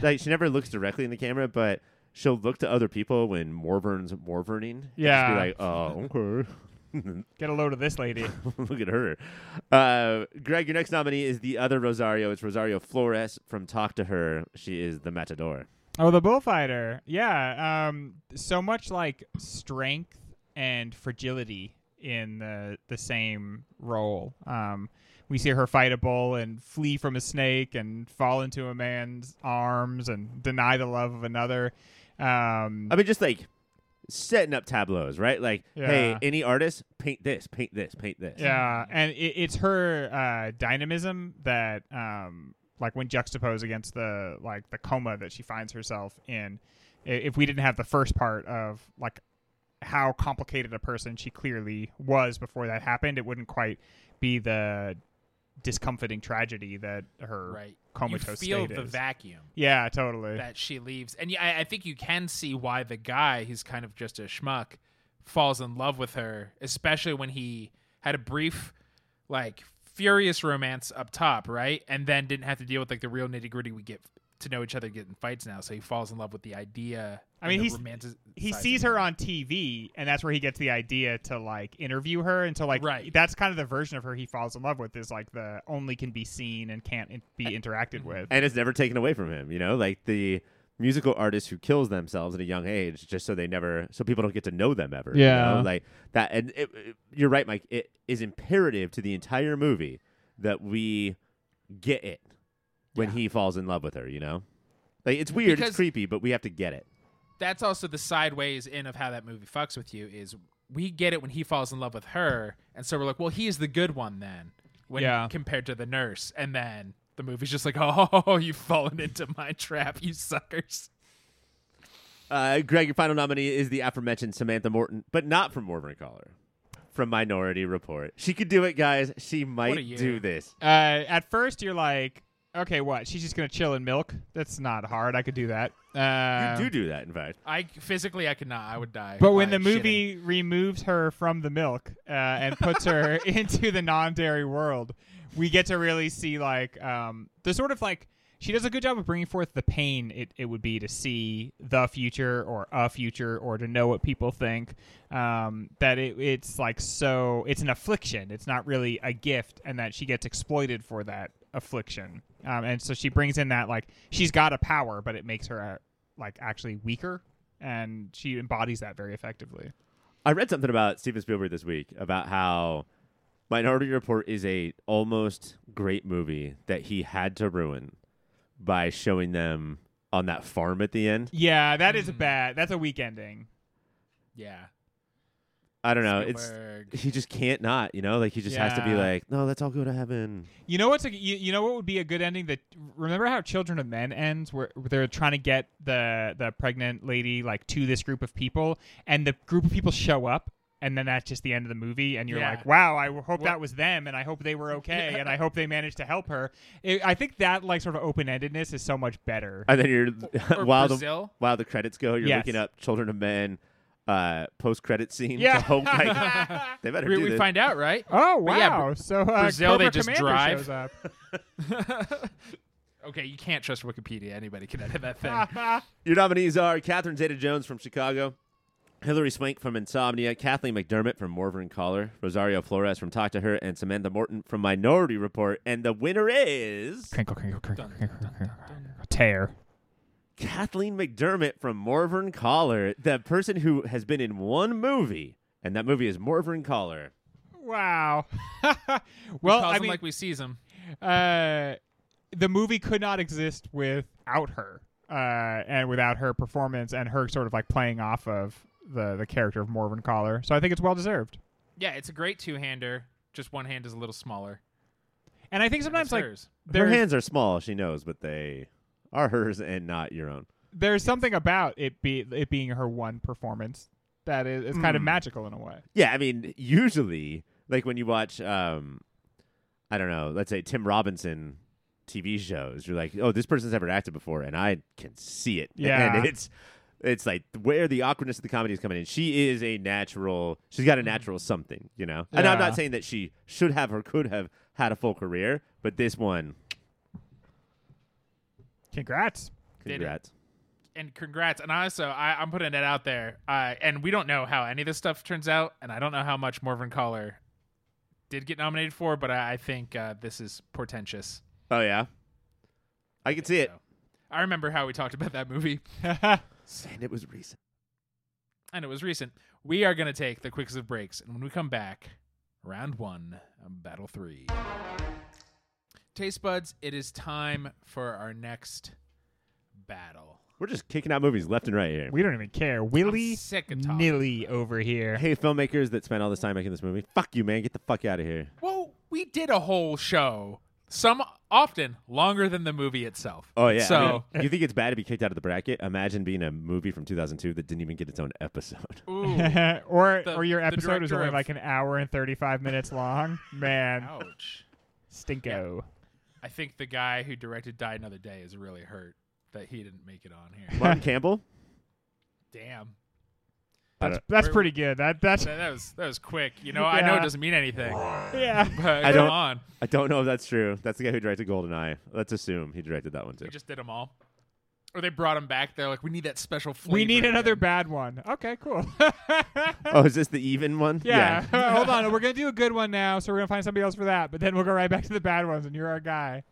Like, she never looks directly in the camera, but she'll look to other people when Morvern's Morverning. Yeah. Just be like, oh, okay. Get a load of this lady. Look at her. Greg, your next nominee is the other Rosario. It's Rosario Flores from Talk to Her. She is the matador. Oh, the bullfighter. Yeah. So much like strength and fragility in the same role. We see her fight a bull and flee from a snake and fall into a man's arms and deny the love of another. Just like... setting up tableaus, right? Like, hey, any artist, paint this. Yeah, and it's her dynamism that, when juxtaposed against the coma that she finds herself in. If we didn't have the first part of like how complicated a person she clearly was before that happened, it wouldn't quite be the discomforting tragedy that her comatose state is. You feel the vacuum. Yeah, totally. That she leaves. And yeah, I think you can see why the guy, who's kind of just a schmuck, falls in love with her, especially when he had a brief, like, furious romance up top, right? And then didn't have to deal with, like, the real nitty-gritty we get to know each other, get in fights now. So he falls in love with the idea. I mean, he sees her on TV, and that's where he gets the idea to, like, interview her. And so, like, that's kind of the version of her he falls in love with, is, like, the only can be seen and can't be interacted with. And it's never taken away from him, you know? Like, the musical artists who kills themselves at a young age just so they never, so people don't get to know them ever. Yeah. You know? Like that. And it, you're right, Mike. It is imperative to the entire movie that we get it when he falls in love with her, you know? Like, it's weird, because it's creepy, but we have to get it. That's also the sideways in of how that movie fucks with you is we get it when he falls in love with her, and so we're like, well, he's the good one then when compared to the nurse. And then the movie's just like, oh, you've fallen into my trap, you suckers. Greg, your final nominee is the aforementioned Samantha Morton, but not from Morvern Callar. From Minority Report. She could do it, guys. She might do this. At first, you're like, okay, what? She's just going to chill and milk? That's not hard. I could do that. You do that, in fact. Physically, I could not. I would die. But when the movie removes her from the milk and puts her into the non-dairy world, we get to really see, like, the sort of, like, she does a good job of bringing forth the pain it would be to see the future or a future or to know what people think, that it's like, so it's an affliction. It's not really a gift, and that she gets exploited for that affliction. And so she brings in that, like, she's got a power, but it makes her like actually weaker, and she embodies that very effectively. I read something about Steven Spielberg this week about how Minority Report is a almost great movie that he had to ruin by showing them on that farm at the end. Yeah, that is bad. That's a weak ending. Yeah. I don't know. Spielberg. He just can't not, you know? Like, he just has to be like, no, let's all go to heaven. You know what's you know what would be a good ending? Remember how Children of Men ends, where they're trying to get the pregnant lady, like, to this group of people, and the group of people show up, and then that's just the end of the movie, and you're like, wow, I hope that was them, and I hope they were okay, and I hope they managed to help her. I think that, like, sort of open-endedness is so much better. And then you're, while the credits go, you're looking up Children of Men, post-credit scene. Yeah. To hope, like, they better do this. We find out, right? Oh, wow. Yeah, so Brazil, Cobra they just Commander drive. Shows up. Okay, you can't trust Wikipedia. Anybody can edit that thing. Your nominees are Catherine Zeta-Jones from Chicago, Hilary Swank from Insomnia, Kathleen McDermott from Morvern Callar, Rosario Flores from Talk to Her, and Samantha Morton from Minority Report. And the winner is... Crinkle, crinkle, crinkle, crinkle, crinkle. Tear. Kathleen McDermott from Morvern Callar, the person who has been in one movie, and that movie is Morvern Callar. Wow. Well, I mean, like we seize him. The movie could not exist without her, and without her performance and her sort of like playing off of the character of Morvern Callar. So I think it's well-deserved. Yeah, it's a great two-hander. Just one hand is a little smaller. And I think sometimes, like... Her hands are small, she knows, but they are hers and not your own. There's something about it being her one performance that is kind of magical in a way. Yeah, I mean, usually, like when you watch, I don't know, let's say Tim Robinson TV shows, you're like, oh, this person's never acted before, and I can see it. Yeah. And it's like where the awkwardness of the comedy is coming in. She is a natural. She's got a natural something, you know? Yeah. And I'm not saying that she should have or could have had a full career, but this one. Congrats. And congrats. And also, I'm putting it out there. And we don't know how any of this stuff turns out. And I don't know how much Morvern Callar did get nominated for, but I think this is portentous. Oh, yeah? I can see it. So. I remember how we talked about that movie. And it was recent. We are going to take the quickest of breaks. And when we come back, round one, battle three. Taste buds, it is time for our next battle. We're just kicking out movies left and right here. We don't even care. Willy nilly over here. Hey, filmmakers that spent all this time making this movie. Fuck you, man. Get the fuck out of here. Well, we did a whole show. Some often longer than the movie itself. Oh, yeah. So I mean, you think it's bad to be kicked out of the bracket? Imagine being a movie from 2002 that didn't even get its own episode. Ooh, or your episode was only like an hour and 35 minutes long. Man. Ouch. Stinko. Yeah. I think the guy who directed Die Another Day is really hurt that he didn't make it on here. Martin Campbell? Damn. That's pretty good. That was quick. You know, yeah. I know it doesn't mean anything. Yeah. But I don't know if that's true. That's the guy who directed GoldenEye. Let's assume he directed that one too. He just did them all. Or they brought him back. They're like, we need that special flavor. We need another bad one. Okay, cool. Oh, is this the even one? Yeah. Hold on. We're going to do a good one now, so we're going to find somebody else for that. But then we'll go right back to the bad ones, and you're our guy.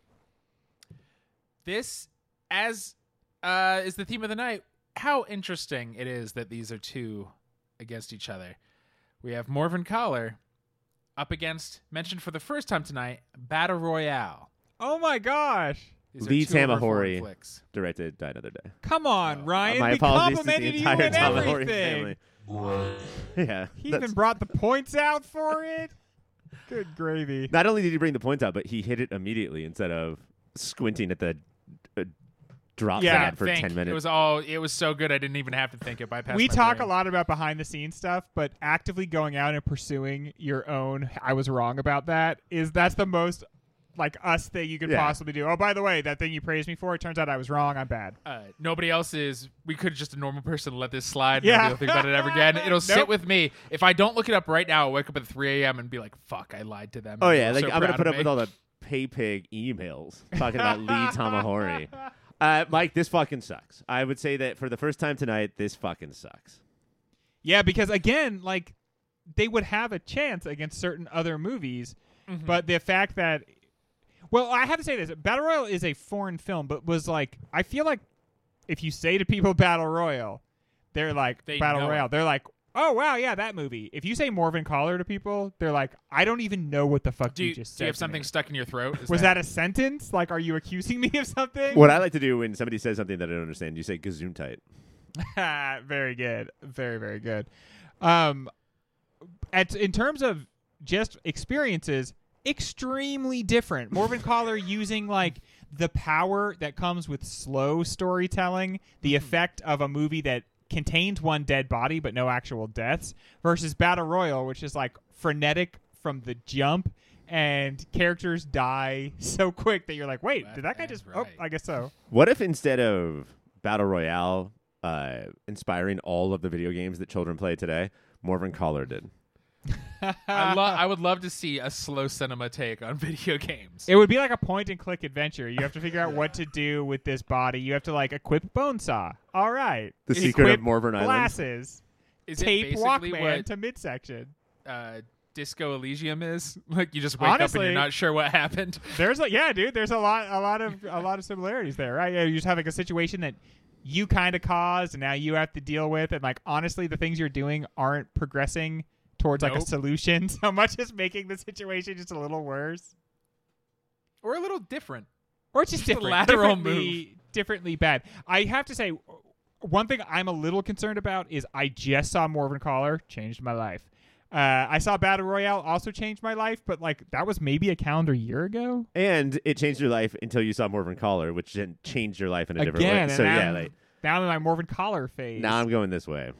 This, as is the theme of the night. How interesting it is that these are two against each other. We have Morvern Callar up against, mentioned for the first time tonight, Battle Royale. Oh my gosh. Lee Tamahori directed Die Another Day. Come on, Ryan. My apologies to the entire Tamahori family. What? Yeah. He even brought the points out for it. Good gravy. Not only did he bring the points out, but he hit it immediately instead of squinting at the drop ad for 10 minutes. It was so good I didn't even have to think it. We talk a lot about behind the scenes stuff, but actively going out and pursuing your own I was wrong about that that's the most like us thing you could possibly do. Oh, by the way, that thing you praised me for, it turns out I was wrong. I'm bad. Nobody else is. We could just a normal person let this slide. Yeah. Nobody will think about it ever again. It'll sit with me. If I don't look it up right now, I'll wake up at 3 a.m. and be like, fuck, I lied to them. Oh, yeah. Like, I'm going to put up with all the PayPig emails talking about Lee Tamahori. Mike, this fucking sucks. I would say that for the first time tonight, this fucking sucks. Yeah, because again, like, they would have a chance against certain other movies, but the fact that. Well, I have to say this. Battle Royale is a foreign film, but was like, I feel like if you say to people Battle Royale, they're like, they're like, oh, wow, yeah, that movie. If you say Morvern Callar to people, they're like, I don't even know what the fuck you just said. Do you have something stuck in your throat? Was that a sentence? Like, are you accusing me of something? What I like to do when somebody says something that I don't understand, you say gesundheit. Very good. Very, very good. In terms of just experiences, extremely different. Morvern Callar using like the power that comes with slow storytelling, the effect of a movie that contains one dead body but no actual deaths, versus Battle Royale, which is like frenetic from the jump and characters die so quick that you're like, wait, did that guy just I guess so. What if instead of Battle Royale inspiring all of the video games that children play today, Morvern Callar did? I would love to see a slow cinema take on video games. It would be like a point-and-click adventure. You have to figure out what to do with this body. You have to, like, equip bone saw. All right. The secret of Morvern Island. Glasses. Is tape Walkman to midsection. Disco Elysium is? Like, you just wake up and you're not sure what happened. There's a lot of similarities there, right? Yeah, you just have, like, a situation that you kind of caused and now you have to deal with. And, like, honestly, the things you're doing aren't progressing towards like a solution so much as making the situation just a little worse or a little different or just different, a lateral move differently bad. I have to say one thing I'm a little concerned about is I just saw Morvern Callar, changed my life. I saw Battle Royale, also changed my life, but like that was maybe a calendar year ago. And it changed your life until you saw Morvern Callar, which then changed your life in a different way. So yeah, like now I'm in my Morvern Callar phase. Now I'm going this way.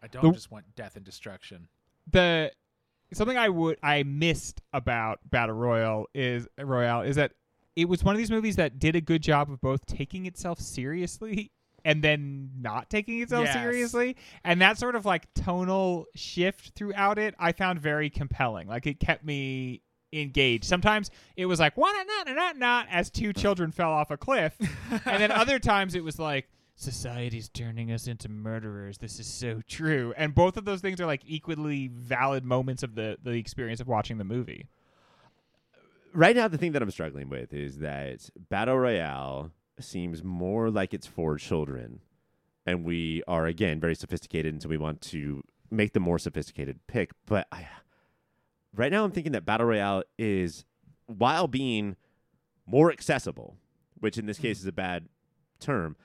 I don't just want death and destruction. Something I missed about Battle Royale is that it was one of these movies that did a good job of both taking itself seriously and then not taking itself seriously, and that sort of like tonal shift throughout it I found very compelling. Like it kept me engaged. Sometimes it was like as two children fell off a cliff, and then other times it was like, society's turning us into murderers. This is so true. And both of those things are like equally valid moments of the experience of watching the movie. Right now, the thing that I'm struggling with is that Battle Royale seems more like it's for children. And we are, again, very sophisticated, and so we want to make the more sophisticated pick. But right now I'm thinking that Battle Royale is, while being more accessible, which in this case is a bad term,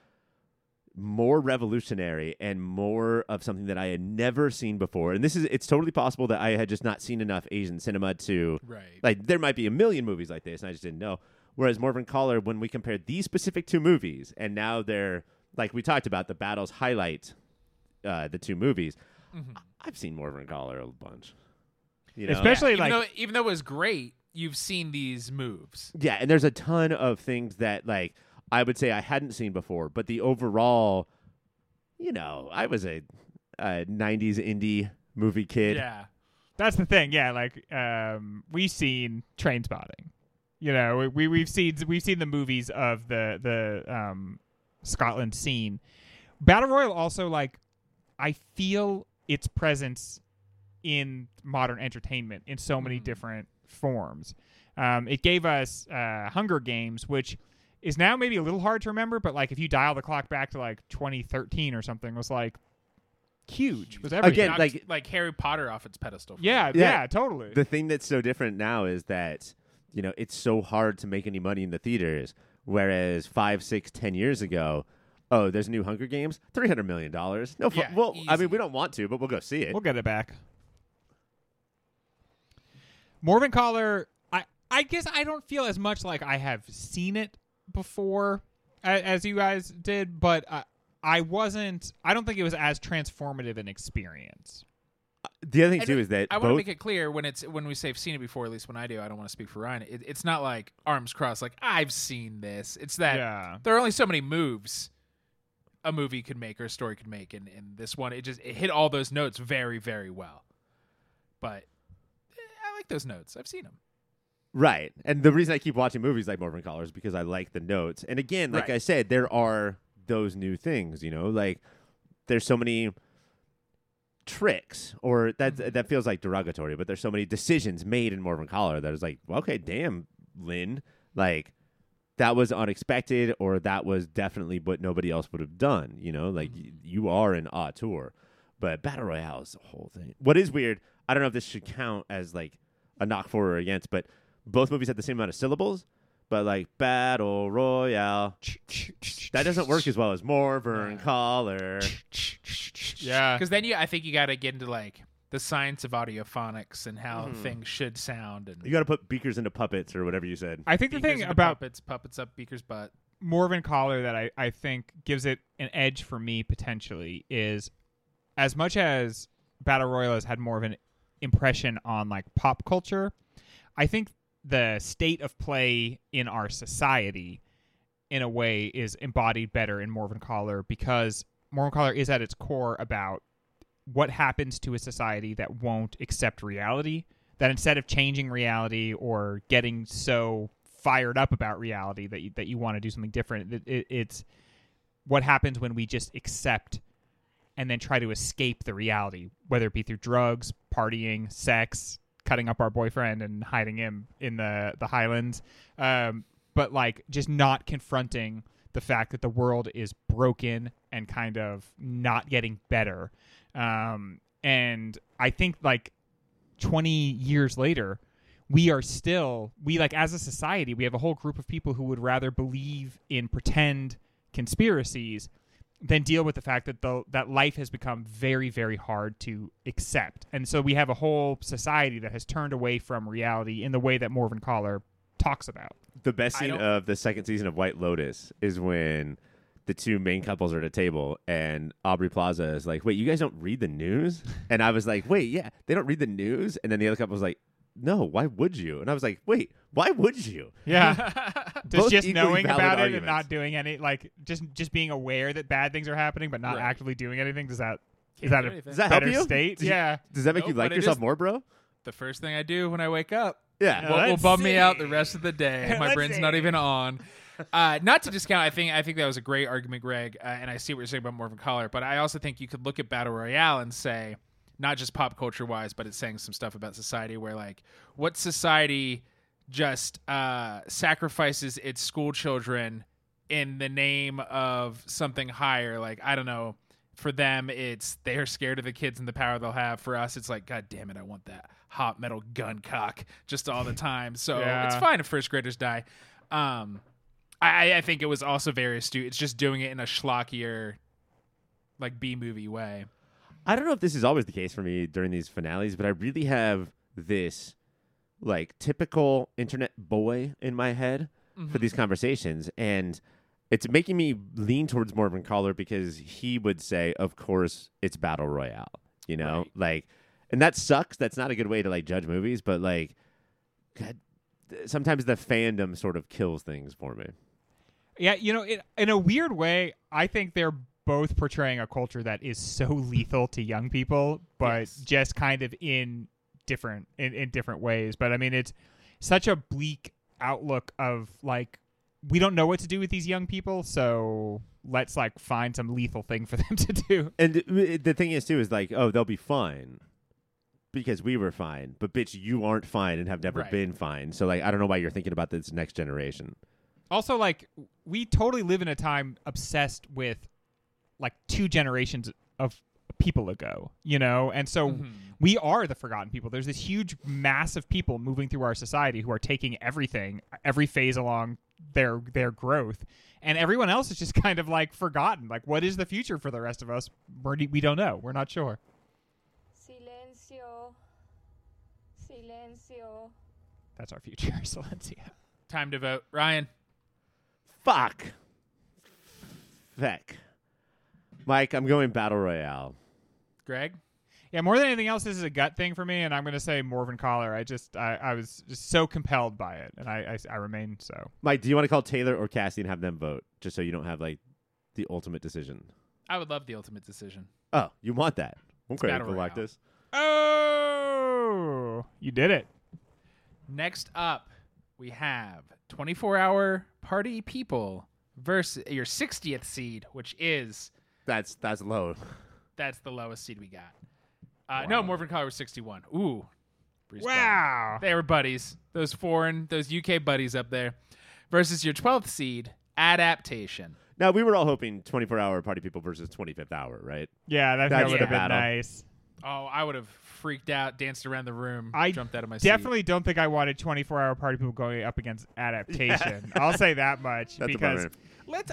more revolutionary and more of something that I had never seen before. And it's totally possible that I had just not seen enough Asian cinema to, like, there might be a million movies like this, and I just didn't know. Whereas Morvern Callar, when we compared these specific two movies, and now they're, like we talked about, the battles highlight the two movies. Mm-hmm. I've seen Morvern Callar a bunch. You know? Especially, like... Even though it was great, you've seen these moves. Yeah, and there's a ton of things that, like... I would say I hadn't seen before, but the overall, I was a 90s indie movie kid. Yeah. That's the thing. Yeah. Like, we've seen Trainspotting, we've seen the movies of the Scotland scene. Battle Royale also, like, I feel its presence in modern entertainment in so many different forms. It gave us Hunger Games, which is now maybe a little hard to remember, but like if you dial the clock back to like 2013 or something, was like huge. Was everything. Again, like Harry Potter off its pedestal. Yeah, totally. The thing that's so different now is that, you know, it's so hard to make any money in the theaters, whereas 5, 6, 10 years ago, oh, there's new Hunger Games, $300 million. No, well, easy. I mean, we don't want to, but we'll go see it. We'll get it back. Morvern Callar, I guess I don't feel as much like I have seen it before as you guys did, but I don't think it was as transformative an experience. The other thing too is that I want to make it clear when we say I've seen it before, at least when I do, I don't want to speak for Ryan. It's not like arms crossed, like I've seen this. It's that there are only so many moves a movie could make or a story could make, and this one it hit all those notes very, very well. But I like those notes. I've seen them. Right, and the reason I keep watching movies like Morvern Callar is because I like the notes. And again, like I said, there are those new things. You know, like there's so many tricks, or that feels like derogatory, but there's so many decisions made in Morvern Callar that is like, well, okay, damn, Lynn, like that was unexpected, or that was definitely what nobody else would have done. You know, like you are an auteur, but Battle Royale is the whole thing. What is weird, I don't know if this should count as like a knock for or against, but both movies had the same amount of syllables, but like Battle Royale, that doesn't work as well as Morvern Callar. Yeah, because then I think you got to get into like the science of audiophonics and how things should sound, and you got to put beakers into puppets or whatever you said. I think the thing about puppets up beaker's butt, Morvern Callar, that I think gives it an edge for me potentially is, as much as Battle Royale has had more of an impression on like pop culture, I think the state of play in our society, in a way, is embodied better in Morvern Callar, because Morvern Callar is at its core about what happens to a society that won't accept reality, that instead of changing reality or getting so fired up about reality that you want to do something different, it's what happens when we just accept and then try to escape the reality, whether it be through drugs, partying, sex, cutting up our boyfriend and hiding him in the Highlands. But like just not confronting the fact that the world is broken and kind of not getting better. And I think like 20 years later, we as a society, we have a whole group of people who would rather believe in pretend conspiracies then deal with the fact that that life has become very, very hard to accept. And so we have a whole society that has turned away from reality in the way that Morvern Callar talks about. The best scene of the second season of White Lotus is when the two main couples are at a table and Aubrey Plaza is like, wait, you guys don't read the news? And I was like, wait, yeah, they don't read the news? And then the other couple was like, no, why would you? And I was like, wait, why would you? Yeah. Does just knowing about it and not doing any, like just being aware that bad things are happening but not actively doing anything, does that help you? State? Yeah. Does that make you like yourself more, bro? The first thing I do when I wake up. Yeah. What will bum me out the rest of the day? My brain's not even on. Not to discount, I think that was a great argument, Greg, and I see what you're saying about Morvern Callar, but I also think you could look at Battle Royale and say, not just pop culture wise, but it's saying some stuff about society where like what society just sacrifices its school children in the name of something higher. Like, I don't know, for them, it's they're scared of the kids and the power they'll have. For us, it's like, God damn it, I want that hot metal gun cock just all the time. So It's fine if first graders die. I think it was also very astute. It's just doing it in a schlockier, like B-movie way. I don't know if this is always the case for me during these finales, but I really have this like typical internet boy in my head for these conversations. And it's making me lean towards Morvern Callar because he would say, of course, it's Battle Royale, you know, like, and that sucks. That's not a good way to like judge movies, but like, God, sometimes the fandom sort of kills things for me. Yeah. You know, in a weird way, I think they're both portraying a culture that is so lethal to young people, but just kind of in different ways. But I mean, it's such a bleak outlook of like, we don't know what to do with these young people, so let's like find some lethal thing for them to do. And the thing is too is like, oh, they'll be fine because we were fine, but bitch, you aren't fine and have never been fine. So like, I don't know why you're thinking about this next generation. Also, like, we totally live in a time obsessed with, like, 2 generations of people ago, you know? And so we are the forgotten people. There's this huge mass of people moving through our society who are taking everything, every phase along their growth. And everyone else is just kind of, like, forgotten. Like, what is the future for the rest of us? We don't know. We're not sure. Silencio. Silencio. That's our future, Silencio. Time to vote. Ryan. Fuck. Mike, I'm going Battle Royale. Greg? Yeah, more than anything else, this is a gut thing for me, and I'm going to say Morvern Callar. I was just so compelled by it, and I remain so. Mike, do you want to call Taylor or Cassie and have them vote, just so you don't have, like, the ultimate decision? I would love the ultimate decision. Oh, you want that? Okay, Battle Royale. Like this. Oh, you did it. Next up, we have 24-hour party people versus your 60th seed, which is... That's low. That's the lowest seed we got. Wow. No, Morvern Callar was 61. Ooh. Breeze wow. Ball. They were buddies. Those UK buddies up there. Versus your 12th seed, Adaptation. Now, we were all hoping 24-hour party people versus 25th hour, right? Yeah, that would have been nice. Oh, I would have freaked out, danced around the room, jumped out of my seat. I definitely don't think I wanted 24-hour party people going up against Adaptation. Yeah. I'll say that much. That's because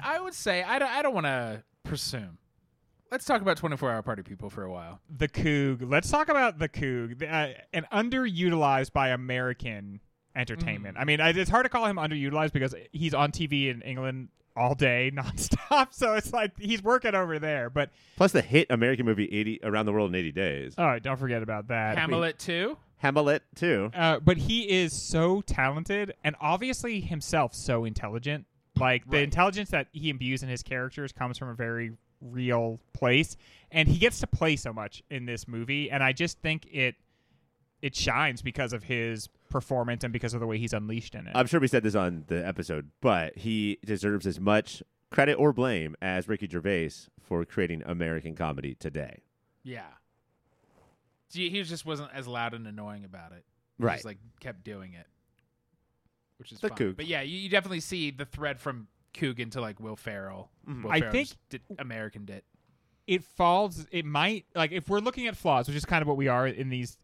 I would say I don't want to presume. Let's talk about 24-hour party people for a while. The Coog. Let's talk about the Coog, an underutilized by American entertainment. I mean, it's hard to call him underutilized because he's on TV in England all day, nonstop. So it's like he's working over there. But plus the hit American movie Around the World in 80 Days. Oh, don't forget about that. Hamlet 2. But he is so talented and obviously himself so intelligent. Like, the intelligence that he imbues in his characters comes from a very real place. And he gets to play so much in this movie. And I just think it shines because of his performance and because of the way he's unleashed in it. I'm sure we said this on the episode, but he deserves as much credit or blame as Ricky Gervais for creating American comedy today. Yeah. He just wasn't as loud and annoying about it. He just, like, kept doing it. Which is the fun. Coog. But yeah, you definitely see the thread from Coogan to, like, Will Ferrell. Mm-hmm. Will Ferrell, I think, American did. It falls. It might, like, if we're looking at flaws, which is kind of what we are in these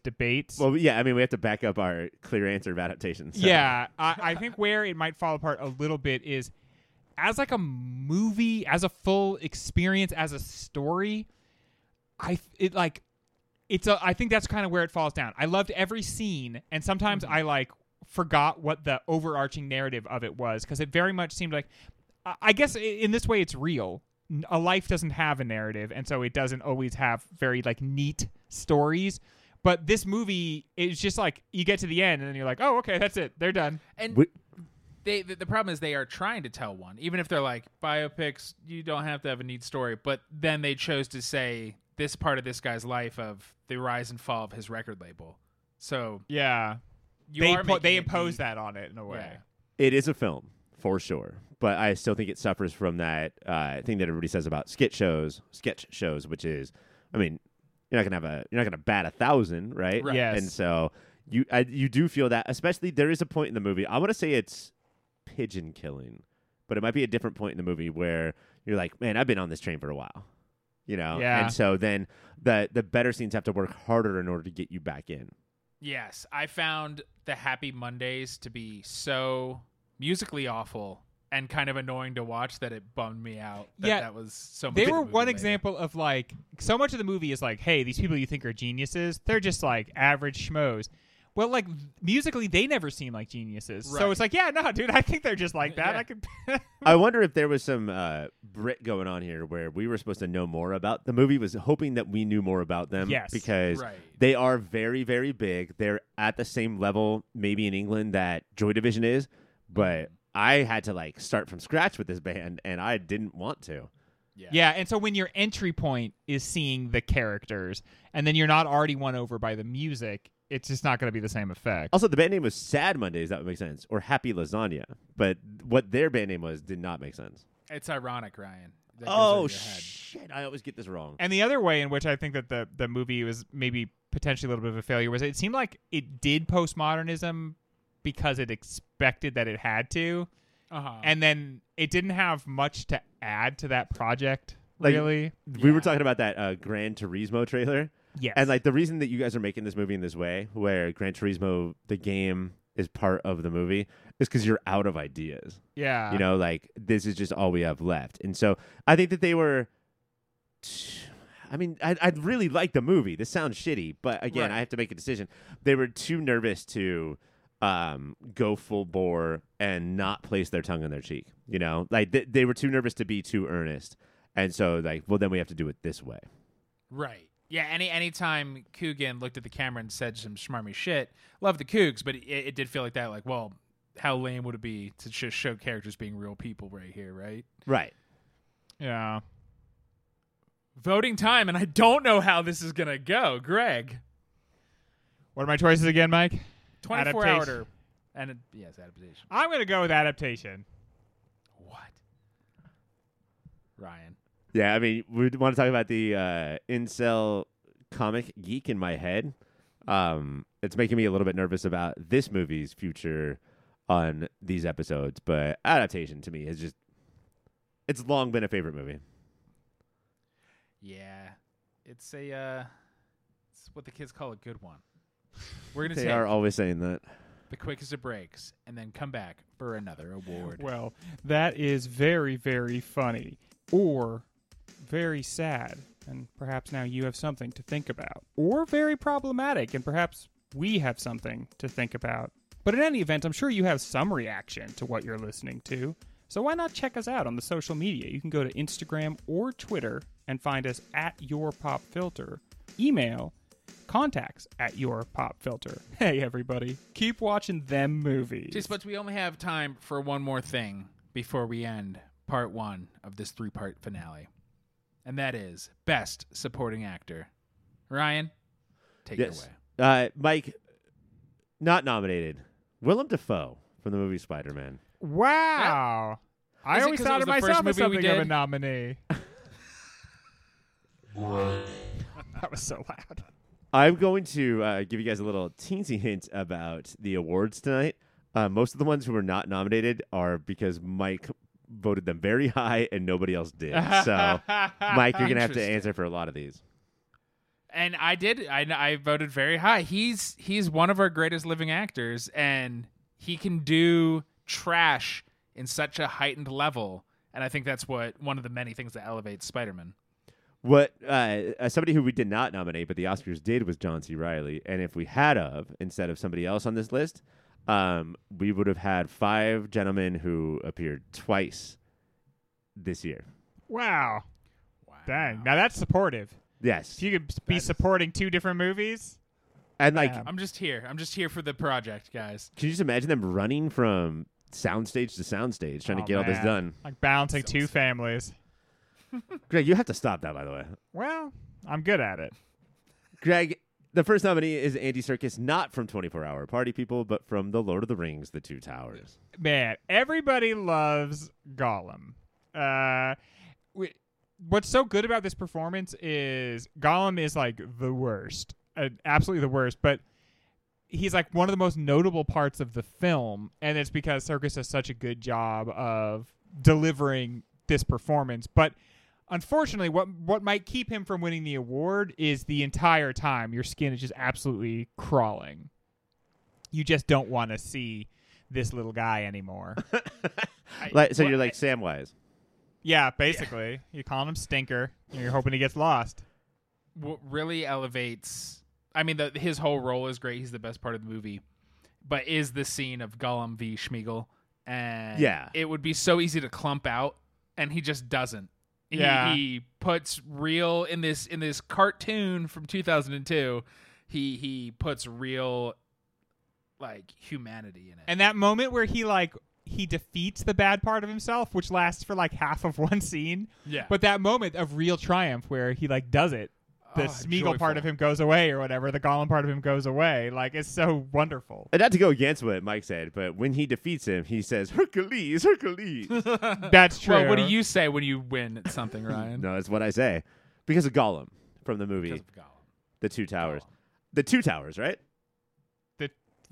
debates. Well, yeah, I mean, we have to back up our clear answer of Adaptation. So. Yeah, I think where it might fall apart a little bit is as, like, a movie, as a full experience, as a story. I think that's kind of where it falls down. I loved every scene, and sometimes I forgot what the overarching narrative of it was, because it very much seemed like, I guess in this way it's real. A life doesn't have a narrative, and so it doesn't always have very, like, neat stories. But this movie is just like, you get to the end and then you're like, oh, okay, that's it, they're done. And the problem is they are trying to tell one, even if they're like, biopics, you don't have to have a neat story. But then they chose to say this part of this guy's life, of the rise and fall of his record label. So yeah. They impose that on it in a way. Yeah. It is a film, for sure. But I still think it suffers from that thing that everybody says about sketch shows, which is, I mean, you're not gonna bat 1,000, right? Yes. And so you do feel that, especially there is a point in the movie, I wanna say it's pigeon killing, but it might be a different point in the movie where you're like, man, I've been on this train for a while. You know? Yeah. And so then the better scenes have to work harder in order to get you back in. Yes, I found the Happy Mondays to be so musically awful and kind of annoying to watch that it bummed me out. That was so much. They were one example of, like, so much of the movie is like, hey, these people you think are geniuses, they're just, like, average schmoes. Well, like, musically, they never seem like geniuses. Right. So it's like, yeah, no, dude, I think they're just like that. Yeah. I wonder if there was some Brit going on here where we were supposed to know more about. The movie was hoping that we knew more about them. Yes. Because they are very, very big. They're at the same level, maybe in England, that Joy Division is. But I had to, like, start from scratch with this band, and I didn't want to. Yeah, and so when your entry point is seeing the characters, and then you're not already won over by the music, it's just not going to be the same effect. Also, the band name was Sad Mondays. That would make sense. Or Happy Lasagna. But what their band name was did not make sense. It's ironic, Ryan. Oh, shit. I always get this wrong. And the other way in which I think that the movie was maybe potentially a little bit of a failure was it seemed like it did postmodernism because it expected that it had to. And then it didn't have much to add to that project, like, really. We were talking about that Gran Turismo trailer. Yes. And like the reason that you guys are making this movie in this way, where Gran Turismo, the game, is part of the movie, is because you're out of ideas. Yeah. You know, like, this is just all we have left. And so I think that they were... I mean, I really like the movie. This sounds shitty, but again, I have to make a decision. They were too nervous to go full bore and not place their tongue in their cheek. You know, like they were too nervous to be too earnest. And so like, well, then we have to do it this way. Right. Yeah. Anytime Coogan looked at the camera and said some schmarmy shit, love the Cougs, but it did feel like that. Like, well, how lame would it be to just show characters being real people right here? Right. Right. Yeah. Voting time, and I don't know how this is going to go. Greg. What are my choices again, Mike? 24-hour. And yes, adaptation. I'm going to go with adaptation. What? Ryan. Yeah, I mean, we want to talk about the incel comic geek in my head. It's making me a little bit nervous about this movie's future on these episodes, but adaptation to me is just... It's long been a favorite movie. Yeah, it's a it's what the kids call a good one. We're gonna. They are always saying that. The quickest of breaks, and then come back for another award. Well, that is very, very funny, or very sad, and perhaps now you have something to think about, or very problematic, and perhaps we have something to think about. But in any event, I'm sure you have some reaction to what you're listening to. So why not check us out on the social media? You can go to Instagram or Twitter and find us at YourPopFilter. Email contacts@YourPopFilter. Hey, everybody. Keep watching them movies. Just, but we only have time for one more thing before we end part one of this three-part finale. And that is Best Supporting Actor. Ryan, take it away. Mike, not nominated. Willem Dafoe from the movie Spider-Man. Wow. Yeah. I always thought of myself as something of a nominee. That was so loud. I'm going to give you guys a little teensy hint about the awards tonight. Most of the ones who were not nominated are because Mike voted them very high and nobody else did. So, Mike, you're going to have to answer for a lot of these. And I did. I voted very high. He's one of our greatest living actors, and he can do trash in such a heightened level, and I think that's what one of the many things that elevates Spider-Man. What somebody who we did not nominate, but the Oscars did, was John C. Reilly. And if we had instead of somebody else on this list, we would have had 5 gentlemen who appeared twice this year. Wow. Dang. Now that's supportive. Yes. If you could be supporting 2 different movies. And like, I'm just here. I'm just here for the project, guys. Can you just imagine them running from soundstage to soundstage trying to get all this done? Like balancing two families. Greg, you have to stop that, by the way. Well, I'm good at it. Greg, the first nominee is Andy Serkis, not from 24-Hour Party People, but from The Lord of the Rings, The Two Towers. Man, everybody loves Gollum. What's so good about this performance is Gollum is like the worst, absolutely the worst, but he's like one of the most notable parts of the film, and it's because Serkis does such a good job of delivering this performance. But unfortunately, what might keep him from winning the award is the entire time your skin is just absolutely crawling. You just don't want to see this little guy anymore. You're like Samwise. Yeah, basically. Yeah. You call him Stinker, and you're hoping he gets lost. What really elevates... I mean, his whole role is great. He's the best part of the movie. But is the scene of Gollum v. Smeagol. And it would be so easy to clump out, and he just doesn't. He puts real in this cartoon from 2002. He puts real like humanity in it. And that moment where he defeats the bad part of himself, which lasts for like half of one scene. Yeah. But that moment of real triumph where he like does it, the Smeagol part of him goes away or whatever, the Gollum part of him goes away. Like, it's so wonderful. And not to go against what Mike said, but when he defeats him, he says, Hercules, Hercules. That's true. Well, what do you say when you win at something, Ryan? No, that's what I say. Because of Gollum from the movie. Because of Gollum. The Two Towers. The Two Towers, right?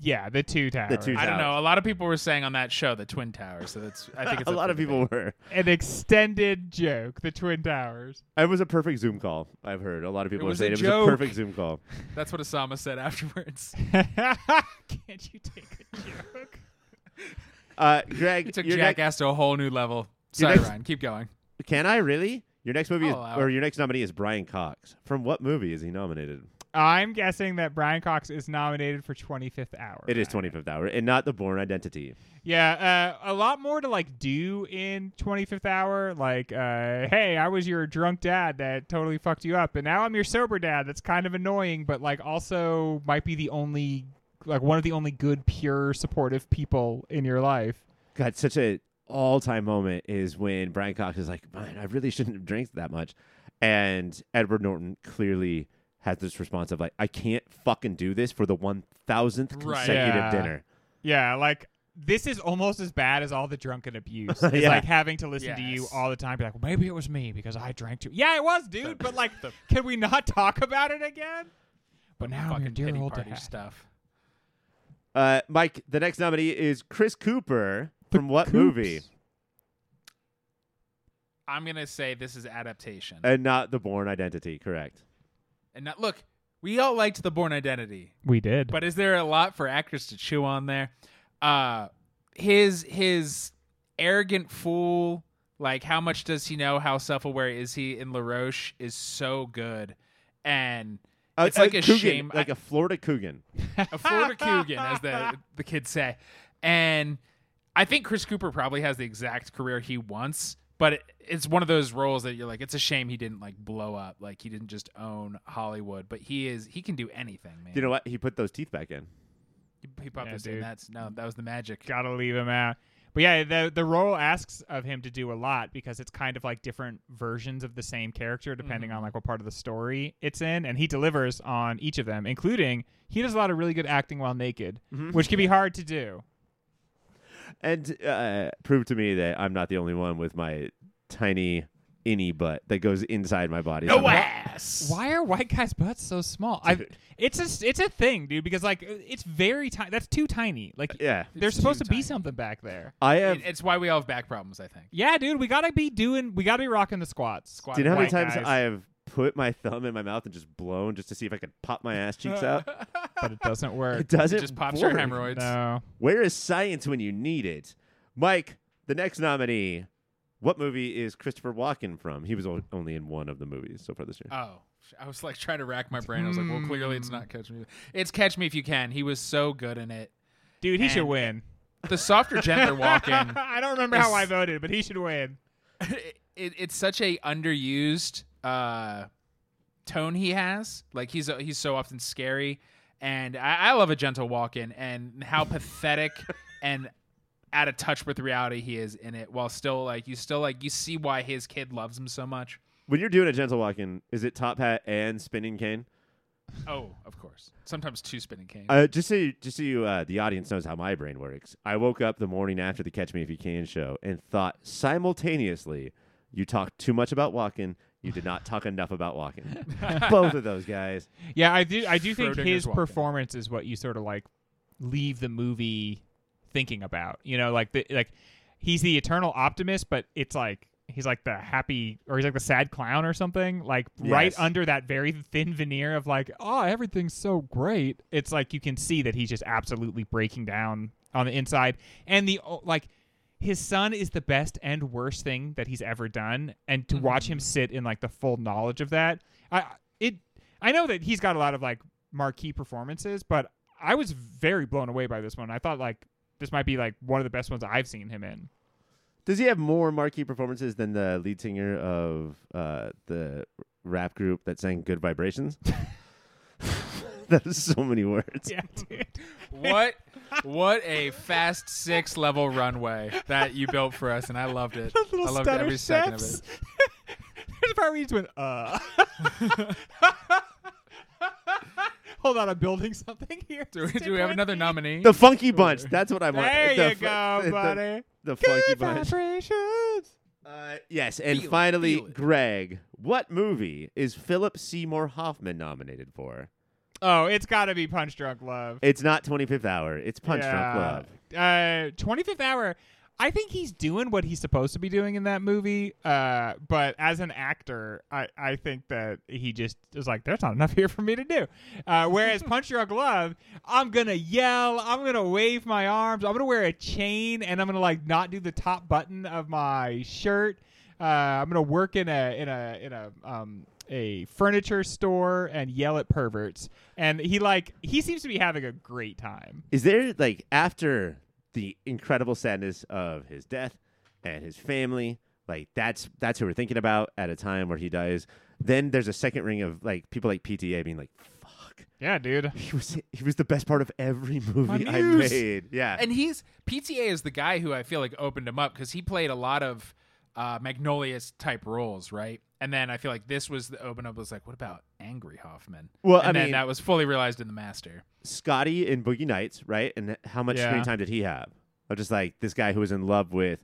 Yeah, the two towers. I don't know. A lot of people were saying on that show the Twin Towers. So that's I think it's a lot of people were. An extended joke, the Twin Towers. It was a perfect Zoom call, I've heard. A lot of people were saying it was a perfect Zoom call. That's what Osama said afterwards. Can't you take a joke? Greg, you took Jackass to a whole new level. Sorry, Ryan. Keep going. Can I really? Your next movie or your next nominee is Brian Cox. From what movie is he nominated? I'm guessing that Brian Cox is nominated for 25th Hour. It is 25th Hour, and not The Bourne Identity. Yeah, a lot more to like do in 25th Hour. Like, hey, I was your drunk dad that totally fucked you up, and now I'm your sober dad. That's kind of annoying, but like also might be the only, like one of the only good, pure, supportive people in your life. God, such a all-time moment is when Brian Cox is like, "Man, I really shouldn't have drank that much," and Edward Norton clearly has this response of like, I can't fucking do this for the 1,000th consecutive dinner. Yeah, like this is almost as bad as all the drunken abuse. It's like having to listen to you all the time. Be like, well, maybe it was me because I drank too. Yeah, it was, dude. But like, can we not talk about it again? But now fucking pity party stuff. Mike, the next nominee is Chris Cooper from what movie? I'm gonna say this is Adaptation and not The Bourne Identity. Correct. And now, look, we all liked The Bourne Identity. We did. But is there a lot for actors to chew on there? His arrogant fool, like how much does he know? How self-aware is he? In LaRoche is so good. And it's like a Coogan, shame. Like a Florida Coogan. A Florida Coogan, as the kids say. And I think Chris Cooper probably has the exact career he wants. But it's one of those roles that you're like, it's a shame he didn't like blow up. Like he didn't just own Hollywood, but he can do anything, man. You know what? He put those teeth back in. He popped those in. That was the magic. Gotta leave him out. But yeah, the role asks of him to do a lot because it's kind of like different versions of the same character depending on like what part of the story it's in. And he delivers on each of them, including he does a lot of really good acting while naked, which can be hard to do. And prove to me that I'm not the only one with my tiny innie butt that goes inside my body. No ass. Why are white guys' butts so small? It's a thing, dude. Because like it's very tiny. That's too tiny. Like they're supposed to be something back there. It's why we all have back problems. I think. Yeah, dude. We gotta be rocking the squats. Do you know how many times I have put my thumb in my mouth and just blown just to see if I could pop my ass cheeks out? But it doesn't work. It just pops your hemorrhoids. No. Where is science when you need it? Mike, the next nominee. What movie is Christopher Walken from? He was only in one of the movies so far this year. Oh, I was like trying to rack my brain. I was like, well, clearly it's not Catch Me. It's Catch Me If You Can. He was so good in it. Dude, he should win. The softer, gentler Walken. I don't remember how I voted, but he should win. It's such a underused tone he has. Like he's so often scary. And I love a gentle Walken and how pathetic and out of touch with reality he is in it, while still you see why his kid loves him so much. When you're doing a gentle Walken, is it top hat and spinning cane? Oh, of course. Sometimes two spinning canes. Just so you, the audience knows how my brain works. I woke up the morning after the Catch Me If You Can show and thought simultaneously, you talked too much about Walken. You did not talk enough about Walken. Both of those guys. Yeah, I do think his performance is what you sort of like leave the movie thinking about. You know, like he's the eternal optimist, but it's like he's like the happy, or he's like the sad clown or something. Like right under that very thin veneer of like, oh, everything's so great. It's like you can see that he's just absolutely breaking down on the inside, and the like. His son is the best and worst thing that he's ever done, and to watch him sit in like the full knowledge of that, I know that he's got a lot of like marquee performances, but I was very blown away by this one. I thought like this might be like one of the best ones I've seen him in. Does he have more marquee performances than the lead singer of the rap group that sang "Good Vibrations"? That is so many words. Yeah, dude. What a Fast Six level runway that you built for us, and I loved it. I loved every second of it. There's a part where you just went, Hold on, I'm building something here. Do we have another nominee? The Funky Bunch. That's what I want. There you go, buddy. The Funky Bunch. Vibrations. Yes, and finally, Greg, what movie is Philip Seymour Hoffman nominated for? Oh, it's got to be Punch Drunk Love. It's not 25th Hour. It's Punch Drunk Love. 25th Hour, I think he's doing what he's supposed to be doing in that movie. But as an actor, I think that he just is like, there's not enough here for me to do. Whereas Punch Drunk Love, I'm going to yell. I'm going to wave my arms. I'm going to wear a chain, and I'm going to like not do the top button of my shirt. I'm going to work in a furniture store and yell at perverts. And he seems to be having a great time. Is there like after the incredible sadness of his death and his family, like that's who we're thinking about at a time where he dies. Then there's a second ring of like people like PTA being like, fuck. Yeah, dude. He was the best part of every movie I made. Yeah. And PTA is the guy who I feel like opened him up, because he played a lot of Magnolia's type roles, right? And then I feel like this was the open up. Was like, what about angry Hoffman? Well, I mean, that was fully realized in The Master. Scotty in Boogie Nights, right? And how much screen time did he have? I'm just like this guy who was in love with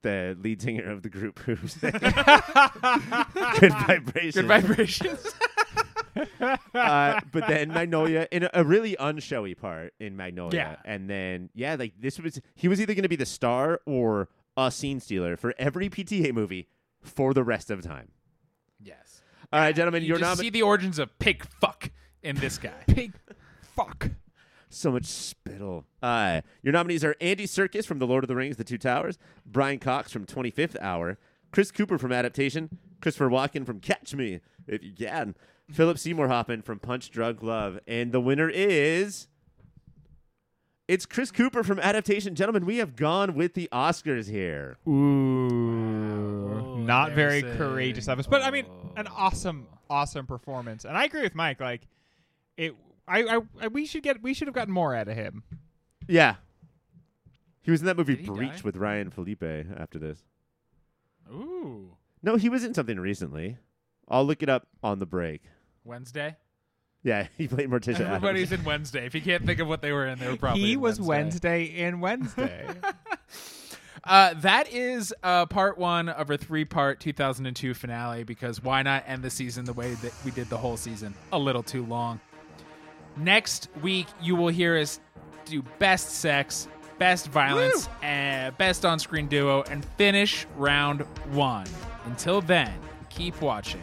the lead singer of the group. Who's Good Vibrations. Good Vibrations. But then Magnolia in a really unshowy part in Magnolia, and then like this was he was either going to be the star or a scene stealer for every PTA movie for the rest of time. Yes. All right, gentlemen, you're not see the origins of pig fuck in this guy. Pig fuck. So much spittle. Your nominees are Andy Serkis from The Lord of the Rings, The Two Towers, Brian Cox from 25th Hour, Chris Cooper from Adaptation, Christopher Walken from Catch Me If You Can, Philip Seymour Hoffman from Punch Drunk Love, and the winner is... It's Chris Cooper from Adaptation. Gentlemen, we have gone with the Oscars here. Ooh. Wow. Not very courageous of us. But, I mean, an awesome, awesome performance. And I agree with Mike. Like, we should have gotten more out of him. Yeah. He was in that movie Breach with Ryan Phillippe after this. Ooh. No, he was in something recently. I'll look it up on the break. Wednesday? Yeah, he played Morticia. Everybody's in Wednesday. If you can't think of what they were in, they were probably in Wednesday. He was Wednesday in Wednesday. That is part one of our three-part 2002 finale, because why not end the season the way that we did the whole season? A little too long. Next week, you will hear us do best sex, best violence, best on-screen duo, and finish round one. Until then, keep watching.